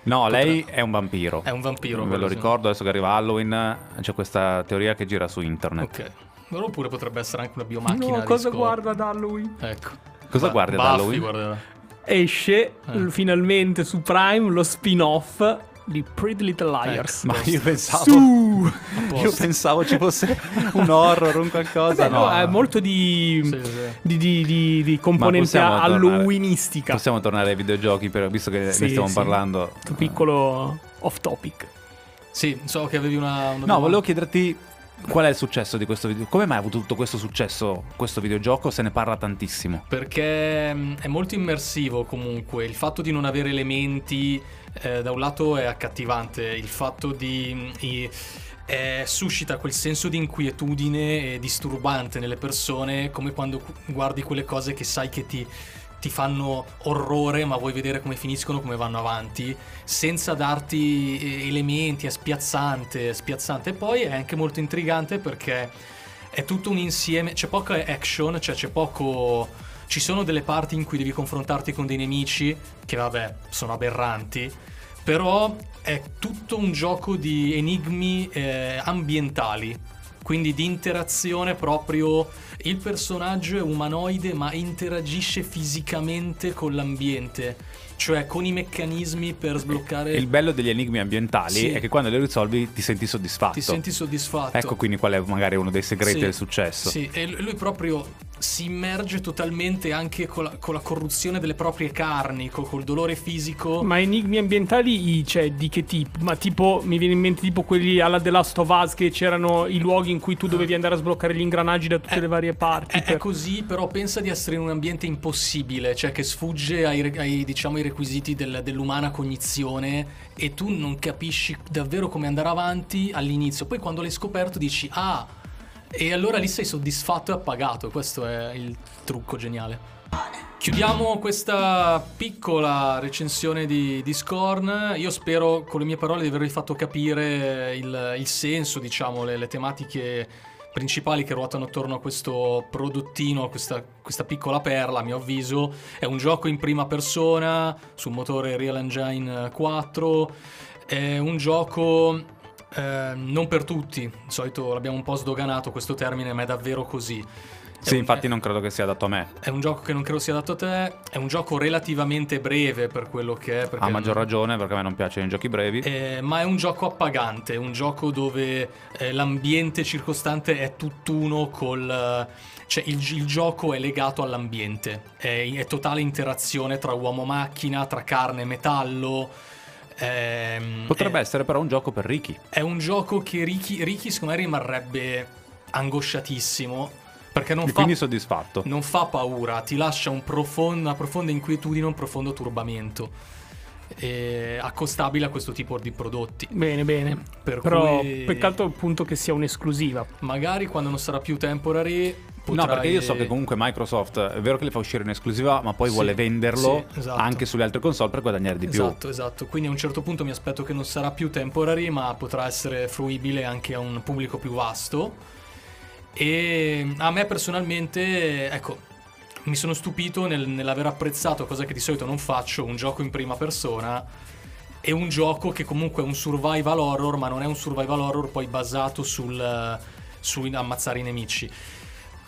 No, lei è un vampiro. È un vampiro. Ve lo ricordo, adesso che arriva Halloween c'è questa teoria che gira su internet. Ok. Oppure potrebbe essere anche una biomacchina. No, cosa guarda da Halloween? Ecco. Cosa guarda da Halloween? Guarderà. Esce eh. finalmente su Prime lo spin-off di Pretty Little Liars. Ecco, ma io pensavo io pensavo ci fosse un horror, un qualcosa. Vabbè, no, no, è molto di sì, sì. Di, di, di, di componente halloweenistica. Possiamo tornare ai videogiochi, però, visto che sì, ne stiamo sì. parlando. Un piccolo off topic. Sì, so che avevi una, una No, volevo chiederti qual è il successo di questo video? Come mai ha avuto tutto questo successo questo videogioco? Se ne parla tantissimo. Perché è molto immersivo comunque. Il fatto di non avere elementi eh, da un lato è accattivante. Il fatto di... I, eh, suscita quel senso di inquietudine e disturbante nelle persone, come quando guardi quelle cose che sai che ti, ti fanno orrore, ma vuoi vedere come finiscono, come vanno avanti, senza darti elementi. È spiazzante, è spiazzante. E poi è anche molto intrigante perché è tutto un insieme, c'è poca action, cioè c'è poco... Ci sono delle parti in cui devi confrontarti con dei nemici, che vabbè, sono aberranti, però è tutto un gioco di enigmi eh, ambientali, quindi di interazione proprio. Il personaggio è umanoide ma interagisce fisicamente con l'ambiente, cioè con i meccanismi per sbloccare... Il bello degli enigmi ambientali, sì, è che quando li risolvi ti senti soddisfatto. Ti senti soddisfatto. Ecco quindi qual è magari uno dei segreti, sì, del successo. Sì, e lui proprio... si immerge totalmente anche con la, con la corruzione delle proprie carni, col, col dolore fisico. Ma enigmi ambientali, cioè, di che tipo? Ma tipo, mi viene in mente tipo quelli alla The Last of Us, che c'erano i luoghi in cui tu dovevi andare a sbloccare gli ingranaggi da tutte è, le varie parti. È, per... è così, però pensa di essere in un ambiente impossibile, cioè che sfugge ai, ai, diciamo, ai requisiti del, dell'umana cognizione, e tu non capisci davvero come andare avanti all'inizio. Poi quando l'hai scoperto dici, ah... E allora lì sei soddisfatto e appagato. Questo è il trucco geniale. Chiudiamo questa piccola recensione di, di Scorn. Io spero con le mie parole di avervi fatto capire il, il senso, diciamo, le, le tematiche principali che ruotano attorno a questo prodottino, a questa, questa piccola perla, a mio avviso. È un gioco in prima persona, su motore Real Engine quattro. È un gioco... Eh, non per tutti, di solito l'abbiamo un po' sdoganato questo termine, ma è davvero così. Sì, un... infatti non credo che sia adatto a me. È un gioco che non credo sia adatto a te, è un gioco relativamente breve per quello che è. A maggior non... ragione, perché a me non piacciono i giochi brevi. Eh, ma è un gioco appagante, un gioco dove eh, l'ambiente circostante è tutt'uno col... Cioè il, il gioco è legato all'ambiente, è, è totale interazione tra uomo-macchina, tra carne e metallo. Eh, Potrebbe eh, essere però un gioco per Ricky. È un gioco che Ricky, Ricky secondo me rimarrebbe angosciatissimo, perché non e fa, quindi soddisfatto. Non fa paura, ti lascia un profondo, una profonda inquietudine, un profondo turbamento, eh, accostabile a questo tipo di prodotti. Bene, bene. Per però cui... peccato appunto che sia un'esclusiva. Magari quando non sarà più temporary. Potrai... No, perché io so che comunque Microsoft è vero che le fa uscire in esclusiva, ma poi sì, vuole venderlo, sì, esatto, anche sulle altre console per guadagnare di più. Esatto, esatto. Quindi a un certo punto mi aspetto che non sarà più temporary, ma potrà essere fruibile anche a un pubblico più vasto. E a me personalmente, ecco, mi sono stupito nel, nell'aver apprezzato, cosa che di solito non faccio, un gioco in prima persona. È un gioco che comunque è un survival horror, ma non è un survival horror poi basato sul, sul ammazzare i nemici.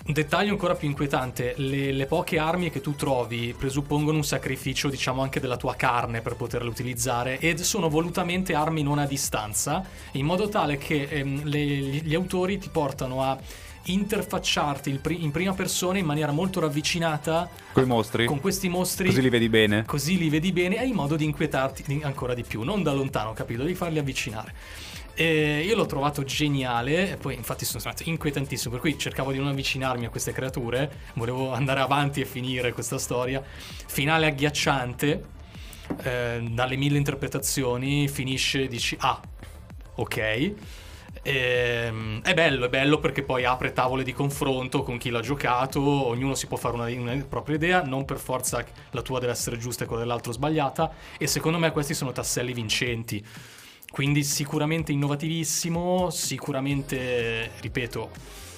Un dettaglio ancora più inquietante, le, le poche armi che tu trovi presuppongono un sacrificio, diciamo, anche della tua carne per poterle utilizzare, ed sono volutamente armi non a distanza, in modo tale che ehm, le, gli autori ti portano a interfacciarti in, pri- in prima persona in maniera molto ravvicinata con i mostri, con questi mostri, così li vedi bene, così li vedi bene e in modo di inquietarti ancora di più, non da lontano, capito, devi farli avvicinare. Eh, io l'ho trovato geniale, e poi infatti sono stato inquietantissimo, per cui cercavo di non avvicinarmi a queste creature, volevo andare avanti e finire questa storia. Finale agghiacciante, eh, dalle mille interpretazioni, finisce e dici ah, ok, eh, è bello, è bello perché poi apre tavole di confronto con chi l'ha giocato, ognuno si può fare una, una propria idea, non per forza la tua deve essere giusta e quella dell'altro sbagliata, e secondo me questi sono tasselli vincenti. Quindi sicuramente innovativissimo, sicuramente, ripeto,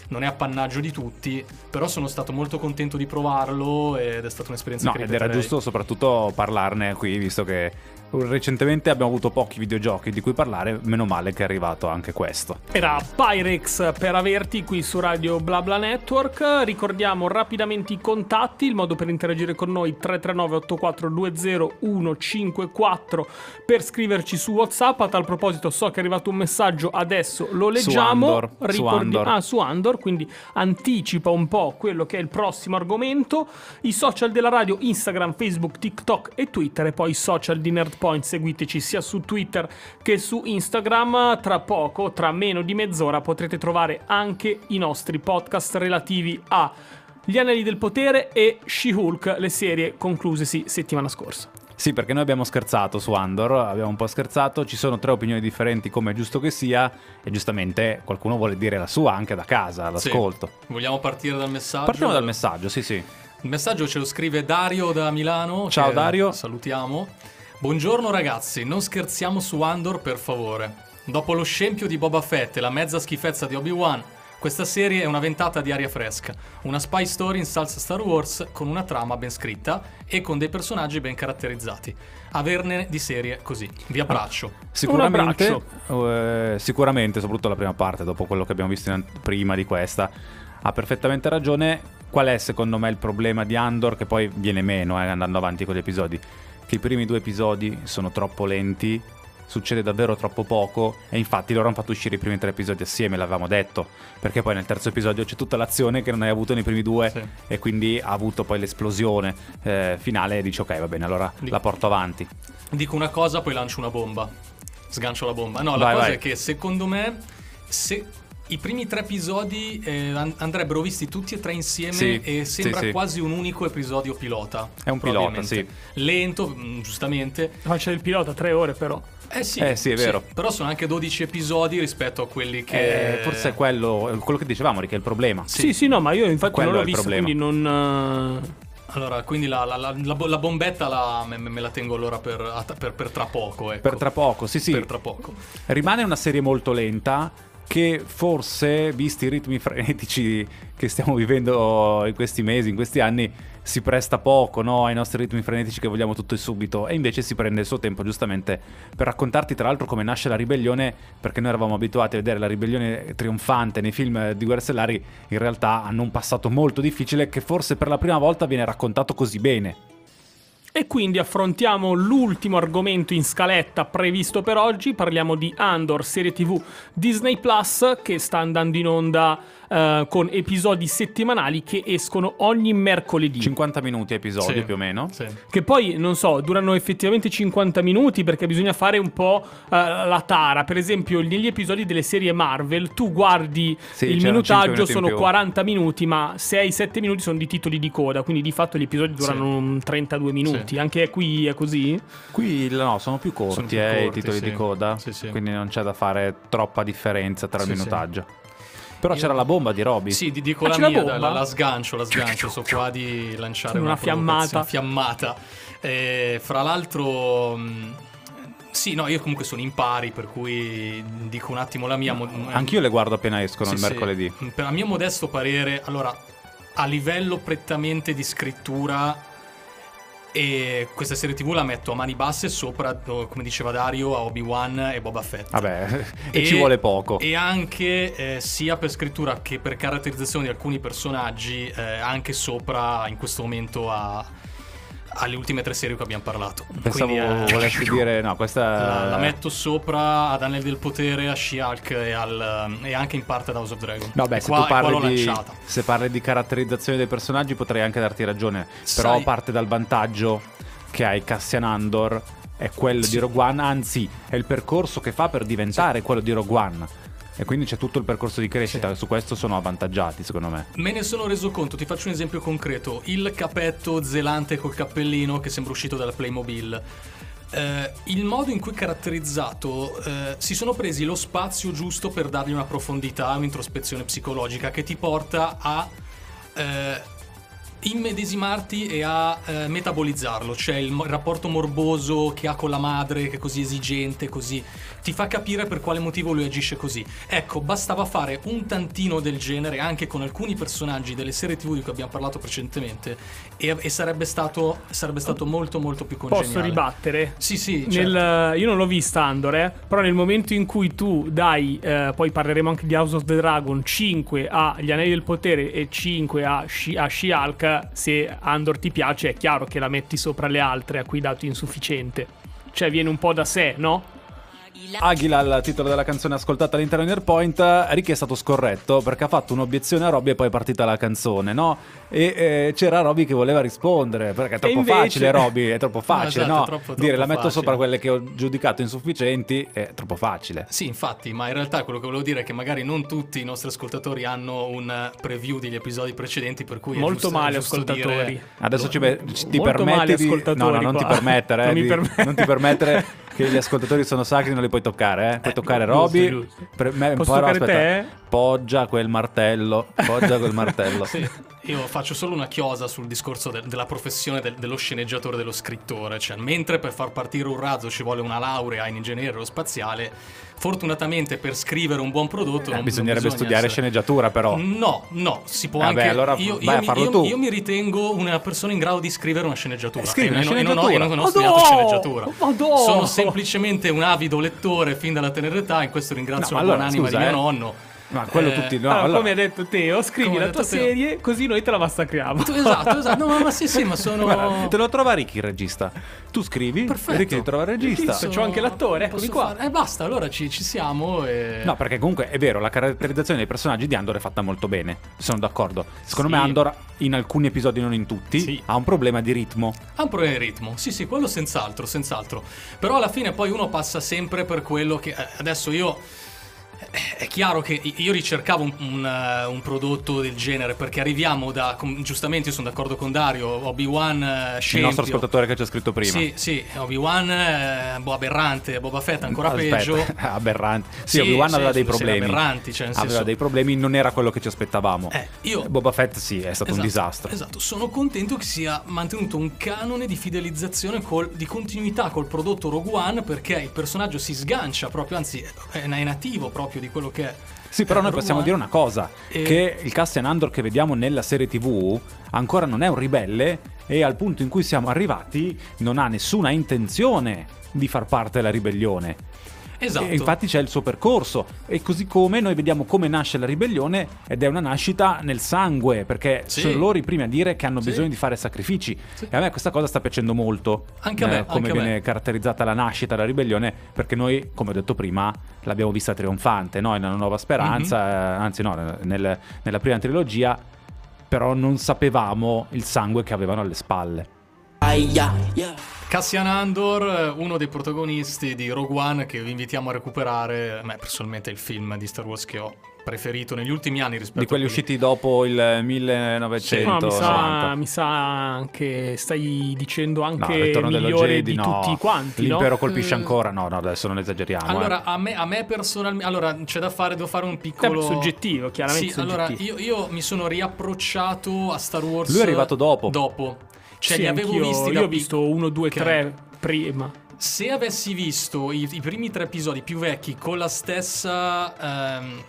non è appannaggio di tutti, però sono stato molto contento di provarlo ed è stata un'esperienza no, che ripeterei. Ed era giusto soprattutto parlarne qui, visto che recentemente abbiamo avuto pochi videogiochi di cui parlare, meno male che è arrivato anche questo. Era Pyrex per averti qui su Radio Bla Bla Network. Ricordiamo rapidamente i contatti, il modo per interagire con noi: tre tre nove otto quattro due zero uno cinque quattro per scriverci su WhatsApp. A tal proposito so che è arrivato un messaggio, adesso lo leggiamo. Su Andor, Ricordi- su Andor. Ah, su Andor, quindi anticipa un po' quello che è il prossimo argomento. I social della radio: Instagram, Facebook, TikTok e Twitter, e poi i social di Nerd Point, seguiteci sia su Twitter che su Instagram. Tra poco, tra meno di mezz'ora, potrete trovare anche i nostri podcast relativi a Gli Anelli del Potere e She-Hulk, le serie conclusesi settimana scorsa. Sì, perché noi abbiamo scherzato su Andor, abbiamo un po' scherzato, ci sono tre opinioni differenti come è giusto che sia e giustamente qualcuno vuole dire la sua anche da casa, all'ascolto. Sì. Vogliamo partire dal messaggio? Partiamo dal messaggio, sì sì. Il messaggio ce lo scrive Dario da Milano. Ciao Dario. Salutiamo. Buongiorno ragazzi, non scherziamo su Andor per favore. Dopo lo scempio di Boba Fett e la mezza schifezza di Obi-Wan, questa serie è una ventata di aria fresca, una spy story in salsa Star Wars con una trama ben scritta e con dei personaggi ben caratterizzati. Averne di serie così. Vi abbraccio. Sicuramente, eh, sicuramente, soprattutto la prima parte, dopo quello che abbiamo visto in prima di questa, ha perfettamente ragione. Qual è secondo me il problema di Andor, che poi viene meno eh, andando avanti con gli episodi? Che i primi due episodi sono troppo lenti, succede davvero troppo poco e infatti loro hanno fatto uscire i primi tre episodi assieme, l'avevamo detto, perché poi nel terzo episodio c'è tutta l'azione che non hai avuto nei primi due, sì. E quindi ha avuto poi l'esplosione eh, finale e dici ok va bene, allora dico, la porto avanti. Dico una cosa, poi lancio una bomba, sgancio la bomba. No, la vai, cosa vai. È che secondo me se i primi tre episodi eh, andrebbero visti tutti e tre insieme, sì, e sembra sì, sì. quasi un unico episodio pilota. È un pilota, sì. Lento, giustamente. Ma c'è il pilota, tre ore però. Eh sì, eh sì, è vero. Sì. Però sono anche dodici episodi rispetto a quelli che... Eh, forse è quello, quello che dicevamo, che è il problema. Sì, sì, sì, no, ma io infatti quello non l'ho visto, problema. Quindi non... Allora, quindi la, la, la, la bombetta la, me, me la tengo allora per, per, per tra poco, ecco. Per tra poco, sì sì. Per tra poco. Rimane una serie molto lenta, che forse, visti i ritmi frenetici che stiamo vivendo in questi mesi, in questi anni, si presta poco, no, ai nostri ritmi frenetici che vogliamo tutto e subito, e invece si prende il suo tempo giustamente per raccontarti tra l'altro come nasce la ribellione, perché noi eravamo abituati a vedere la ribellione trionfante nei film di guerre stellari, in realtà hanno un passato molto difficile che forse per la prima volta viene raccontato così bene. E quindi affrontiamo l'ultimo argomento in scaletta previsto per oggi, parliamo di Andor, serie tv Disney Plus che sta andando in onda eh, con episodi settimanali che escono ogni mercoledì. cinquanta minuti episodi, sì, più o meno. Sì. Che poi, non so, durano effettivamente cinquanta minuti perché bisogna fare un po' eh, la tara. Per esempio negli episodi delle serie Marvel tu guardi, sì, il minutaggio sono quaranta minuti ma sei sette minuti sono di titoli di coda, quindi di fatto gli episodi durano, sì, trentadue minuti. Sì. Anche qui è così? Qui no, sono più corti, sono più eh, corti i titoli, sì, di coda, sì, sì. Quindi non c'è da fare troppa differenza tra, sì, il minutaggio, sì. Però io... c'era la bomba di Roby. Sì, ti dico ah, la mia, la, la, la sgancio, la sgancio. So qua di lanciare una, una fiammata, fiammata. Eh, Fra l'altro mh, sì, no, io comunque sono in pari, per cui dico un attimo la mia. Anch'io le guardo appena escono, sì, il mercoledì, sì. Per il mio modesto parere, allora, a livello prettamente di scrittura, e questa serie tv la metto a mani basse sopra, come diceva Dario, a Obi-Wan e Boba Fett. Vabbè, e, e ci vuole poco. E anche eh, sia per scrittura che per caratterizzazione di alcuni personaggi, eh, anche sopra in questo momento a, alle ultime tre serie che abbiamo parlato. Pensavo Quindi, eh, volessi dire no, questa la, la metto sopra ad Anelli del Potere, a Shulk e, al, e anche in parte ad House of Dragon. Vabbè, se qua, tu parli di, se parli di caratterizzazione dei personaggi potrei anche darti ragione, Sai... però parte dal vantaggio che hai Cassian Andor è quello, sì, di Rogue One, anzi è il percorso che fa per diventare, sì, quello di Rogue One. E quindi c'è tutto il percorso di crescita, sì. Su questo sono avvantaggiati secondo me. Me ne sono reso conto, ti faccio un esempio concreto. Il capetto zelante col cappellino che sembra uscito dalla Playmobil, eh, il modo in cui è caratterizzato, eh, si sono presi lo spazio giusto per dargli una profondità, un'introspezione psicologica che ti porta a eh, immedesimarti e a eh, metabolizzarlo. Cioè il, il rapporto morboso che ha con la madre, che è così esigente, così ti fa capire per quale motivo lui agisce così. Ecco, bastava fare un tantino del genere anche con alcuni personaggi delle serie tv di cui abbiamo parlato precedentemente e, e sarebbe stato sarebbe stato molto molto più congeniale. Posso ribattere? Sì, sì, certo. Nel, io non l'ho vista Andor, eh, però nel momento in cui tu dai eh, poi parleremo anche di House of the Dragon, cinque agli Anelli del Potere e cinque a She-Hulk, se Andor ti piace è chiaro che la metti sopra le altre a cui dato insufficiente, cioè viene un po' da sé, no? Aguila, il titolo della canzone ascoltata all'interno di Nerd Point, Ricky è stato scorretto perché ha fatto un'obiezione a Robby e poi è partita la canzone, no? E eh, c'era Robby che voleva rispondere perché è troppo invece... facile Robby, è troppo facile, no? Esatto, no? Troppo, troppo dire la metto facile. Sopra quelle che ho giudicato insufficienti è troppo facile. Sì, infatti, ma in realtà quello che volevo dire è che magari non tutti i nostri ascoltatori hanno un preview degli episodi precedenti, per cui molto è giusto, male è ascoltatori dire... adesso ci be- ti permetti di... no, no, non qua. ti permettere eh, non, di... permet- non ti permettere che gli ascoltatori sono sacri, non li puoi toccare, eh? Puoi toccare eh, Roby, giusto, giusto. Pre- me- Posso toccare te? Poggia quel martello, poggia quel martello. Sì. Io faccio solo una chiosa sul discorso de- della professione de- dello sceneggiatore, dello scrittore, cioè mentre per far partire un razzo ci vuole una laurea in ingegneria aerospaziale, fortunatamente per scrivere un buon prodotto eh, non bisognerebbe non bisogna studiare essere... sceneggiatura però. No, no, si può eh anche beh, allora io, vai io, a farlo io, tu. Io mi ritengo una persona in grado di scrivere una sceneggiatura. Eh, scrivi una sceneggiatura. Io non, io non ho, ho studiato sceneggiatura. Madonna. Sono semplicemente un avido lettore fin dalla tenera età, in questo ringrazio no, la buon'anima allora, di mio nonno. Ma quello eh, tutti no, allora, allora. Come ha detto Teo, scrivi la tua serie Teo. Così noi te la massacriamo. Esatto, esatto. No, ma sì, sì, ma sono guarda, te lo trova Ricky il regista. Tu scrivi, perfetto. Ricky ti trova il regista. Sono... c'ho anche l'attore, eccomi qua. E eh, basta, allora ci, ci siamo e... No, perché comunque è vero, la caratterizzazione dei personaggi di Andor è fatta molto bene. Sono d'accordo. Secondo sì. me Andor in alcuni episodi, non in tutti, sì. ha un problema di ritmo. Ha un problema di ritmo. Sì, sì, quello senz'altro, senz'altro. Però alla fine poi uno passa sempre per quello che eh, adesso io è chiaro che io ricercavo un, un, un prodotto del genere, perché arriviamo da, com, giustamente io sono d'accordo con Dario, Obi-Wan scempio. Il nostro ascoltatore che ci ha scritto prima. Sì, sì, Obi-Wan eh, boh, aberrante, Boba Fett ancora Aspetta. peggio. aberrante. Sì, sì Obi-Wan sì, aveva dei problemi. Aberranti, cioè nel aveva senso... dei problemi, non era quello che ci aspettavamo. Eh, io... Boba Fett sì, è stato esatto, un disastro. Esatto, sono contento che sia mantenuto un canone di fidelizzazione col, di continuità col prodotto Rogue One, perché il personaggio si sgancia proprio, anzi è nativo proprio di quello che è. Sì, però eh, noi possiamo dire una cosa, e... che il Cassian Andor che vediamo nella serie tivù ancora non è un ribelle, e al punto in cui siamo arrivati non ha nessuna intenzione di far parte della ribellione. Esatto. E infatti c'è il suo percorso, e così come noi vediamo come nasce la ribellione, ed è una nascita nel sangue, perché sì. sono loro i primi a dire che hanno sì. bisogno di fare sacrifici sì. e a me questa cosa sta piacendo molto, anche a me, eh, come anche viene me. Caratterizzata la nascita della ribellione, perché noi, come ho detto prima, l'abbiamo vista trionfante, no? In Una Nuova Speranza, mm-hmm. anzi no, nel, nella prima trilogia, però non sapevamo il sangue che avevano alle spalle. Aia, yeah. Cassian Andor, uno dei protagonisti di Rogue One, che vi invitiamo a recuperare. Beh, personalmente è il film di Star Wars che ho preferito negli ultimi anni rispetto a... Di quelli a usciti dopo il millenovecentonovanta. Sì, no, mi, mi sa anche, stai dicendo anche no, migliore Jedi, di no. tutti quanti, L'impero no? colpisce ancora, no, no, adesso non esageriamo. Allora, eh. a me, a me personalmente, allora c'è da fare, devo fare un piccolo... Soggettivo, chiaramente sì, soggettivo. Allora, io, io mi sono riapprocciato a Star Wars... Lui è arrivato dopo. Dopo. Cioè sì, li avevo visti, io ho visto uno, due, okay. tre prima. Se avessi visto i, i primi tre episodi più vecchi con la stessa... Um,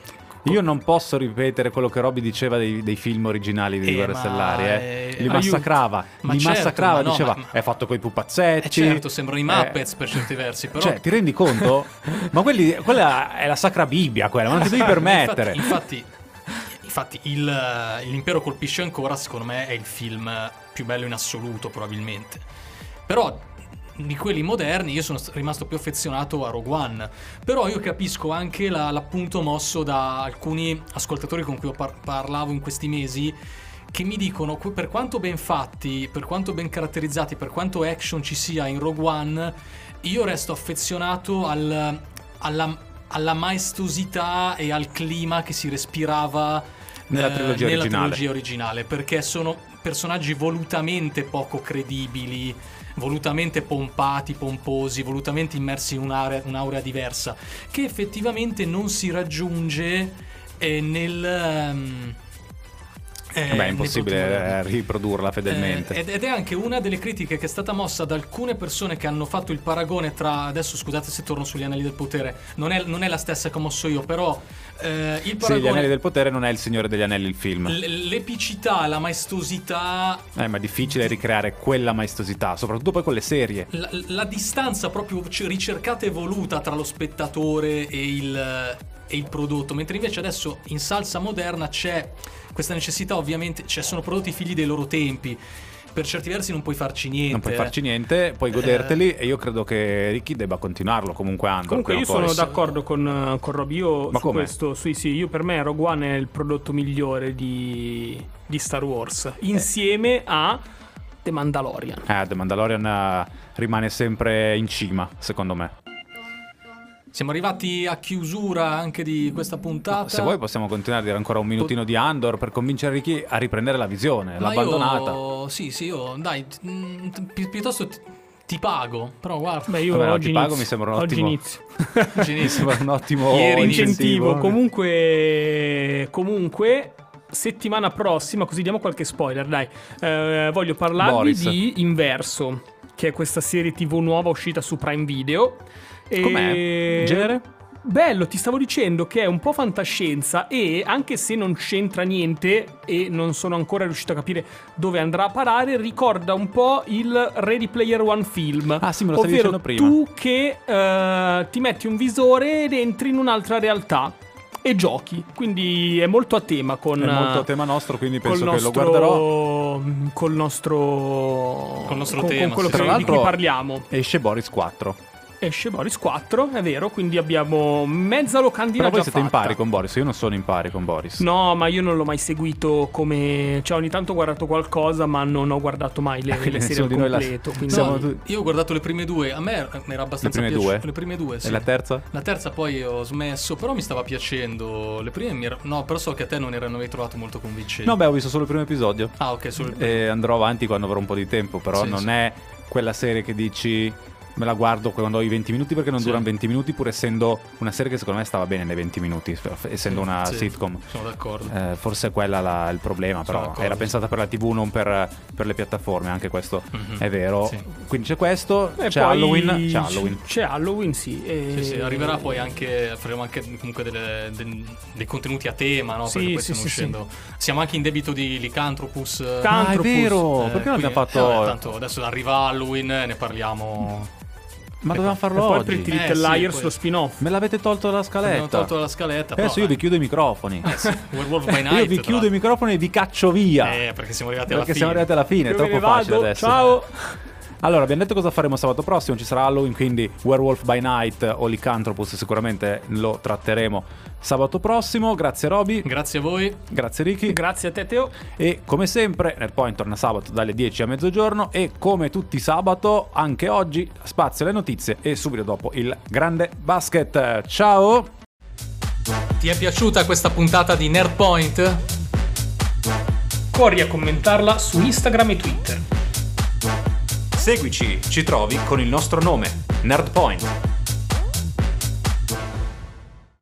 con... Io non posso ripetere quello che Robby diceva dei, dei film originali di eh, Guerre ma... Stellari, eh. Li massacrava, ma li certo, massacrava, ma diceva, no, ma... è fatto coi pupazzetti. Eh certo, sembrano i Muppets eh... per certi versi, però... Cioè, ti rendi conto? Ma quelli, quella è la sacra Bibbia, quella, ma non ti devi permettere. Infatti... infatti... Infatti il, L'Impero colpisce ancora, secondo me, è il film più bello in assoluto, probabilmente. Però di quelli moderni io sono rimasto più affezionato a Rogue One. Però io capisco anche la, l'appunto mosso da alcuni ascoltatori con cui ho par- parlavo in questi mesi, che mi dicono, per quanto ben fatti, per quanto ben caratterizzati, per quanto action ci sia in Rogue One, io resto affezionato al, alla, alla maestosità e al clima che si respirava nella trilogia, nella originale. trilogia originale, perché sono personaggi volutamente poco credibili, volutamente pompati, pomposi, volutamente immersi in un'area, un'aura diversa, che effettivamente non si raggiunge eh, nel... Um, Eh, Beh, è impossibile riprodurla fedelmente. Eh, ed è anche una delle critiche che è stata mossa da alcune persone che hanno fatto il paragone tra... Adesso scusate se torno sugli Anelli del Potere, non è, non è la stessa che ho mosso io, però eh, il paragone... Sì, gli Anelli del Potere non è il Signore degli Anelli il film. L- l'epicità, la maestosità... Eh, ma è difficile ricreare quella maestosità, soprattutto poi con le serie. La, la distanza proprio ricercata e voluta tra lo spettatore e il... e il prodotto, mentre invece adesso in salsa moderna c'è questa necessità, ovviamente, cioè sono prodotti figli dei loro tempi, per certi versi non puoi farci niente. Non puoi farci niente, puoi goderteli, eh. e io credo che Ricky debba continuarlo comunque. Andor, comunque io sono d'accordo con, con Rob, io ma su come? questo, sì sì, io per me Rogue One è il prodotto migliore di, di Star Wars, insieme eh. a The Mandalorian. Eh, The Mandalorian rimane sempre in cima, secondo me. Siamo arrivati a chiusura anche di questa puntata. Se vuoi possiamo continuare a dire ancora un minutino di Andor per convincere Ricky a riprendere la visione, ma l'abbandonata. Io, sì, sì, io, dai, pi- piuttosto ti, ti pago, però guarda. Beh, io Vabbè, oggi ti pago, inizio. mi sembra un oggi ottimo. Inizio. oggi inizio. Mi sembra un ottimo Ieri incentivo. incentivo. Comunque, comunque, settimana prossima, così diamo qualche spoiler, dai. Eh, voglio parlarvi Boris. di Inverso, che è questa serie tivù nuova uscita su Prime Video. Com'è? Genere? Bello, ti stavo dicendo che è un po' fantascienza e anche se non c'entra niente e non sono ancora riuscito a capire dove andrà a parare, ricorda un po' il Ready Player One film. Ah sì, me lo stavi dicendo prima. Tu che uh, ti metti un visore ed entri in un'altra realtà e giochi, quindi è molto a tema con, è molto a tema nostro, quindi penso nostro, che lo guarderò col nostro col nostro con, tema, con quello sì. che, Tra di cui parliamo. Esce Boris quattro. Esce Boris quattro, è vero, quindi abbiamo mezza locandina già fatta. Però voi siete in pari con Boris, io non sono in pari con Boris. No, ma io non l'ho mai seguito come... Cioè, ogni tanto ho guardato qualcosa, ma non ho guardato mai le, le serie al completo. La... Quindi... No, siamo... Io ho guardato le prime due, a me era abbastanza piaciuto. Le prime due, sì. E la terza? La terza poi ho smesso, però mi stava piacendo. Le prime mi era... No, però so che a te non erano mai trovato molto convincente. No, beh, ho visto solo il primo episodio. Ah, ok, solo il primo. E andrò avanti quando avrò un po' di tempo, però sì, non sì. è quella serie che dici... Me la guardo quando ho i venti minuti, perché non sì. durano venti minuti, pur essendo una serie che secondo me stava bene nei venti minuti, essendo una sì, sitcom. Sono d'accordo. Eh, forse è quella la, il problema, sono però d'accordo. Era pensata per la tivù, non per, per le piattaforme, anche questo mm-hmm. è vero. Sì. Quindi c'è questo, e c'è poi... Halloween, c'è Halloween. C'è Halloween, sì. E... Sì, sì. Arriverà poi anche, faremo anche comunque delle, dei, dei contenuti a tema, no? Sì, perché poi sì, stiamo sì, uscendo. Sì. Siamo anche in debito di Lycanthropus. Ah, è vero, eh, perché non abbiamo fatto... Eh, vabbè, tanto adesso arriva Halloween, ne parliamo... Ma dovevamo farlo oggi. Poi per il Pretty Little Liars, lo spin-off. Me l'avete tolto dalla scaletta. Me l'hanno tolto dalla scaletta. Adesso io vi chiudo i microfoni. Eh sì, Werewolf by Night. Io vi chiudo i microfoni e vi caccio via. Eh, perché siamo arrivati alla fine. Perché siamo arrivati alla fine, è troppo facile adesso. Ciao. Allora, abbiamo detto cosa faremo sabato prossimo, ci sarà Halloween, quindi Werewolf by Night o Lycanthropus sicuramente lo tratteremo sabato prossimo. Grazie Roby. Grazie a voi. Grazie Ricky. Grazie a te Teo. E come sempre Nerd Point torna sabato dalle dieci a mezzogiorno e come tutti sabato anche oggi spazio alle notizie e subito dopo il grande basket. Ciao. Ti è piaciuta questa puntata di Nerd Point? Corri a commentarla su Instagram e Twitter. Seguici, ci trovi con il nostro nome, Nerd Point.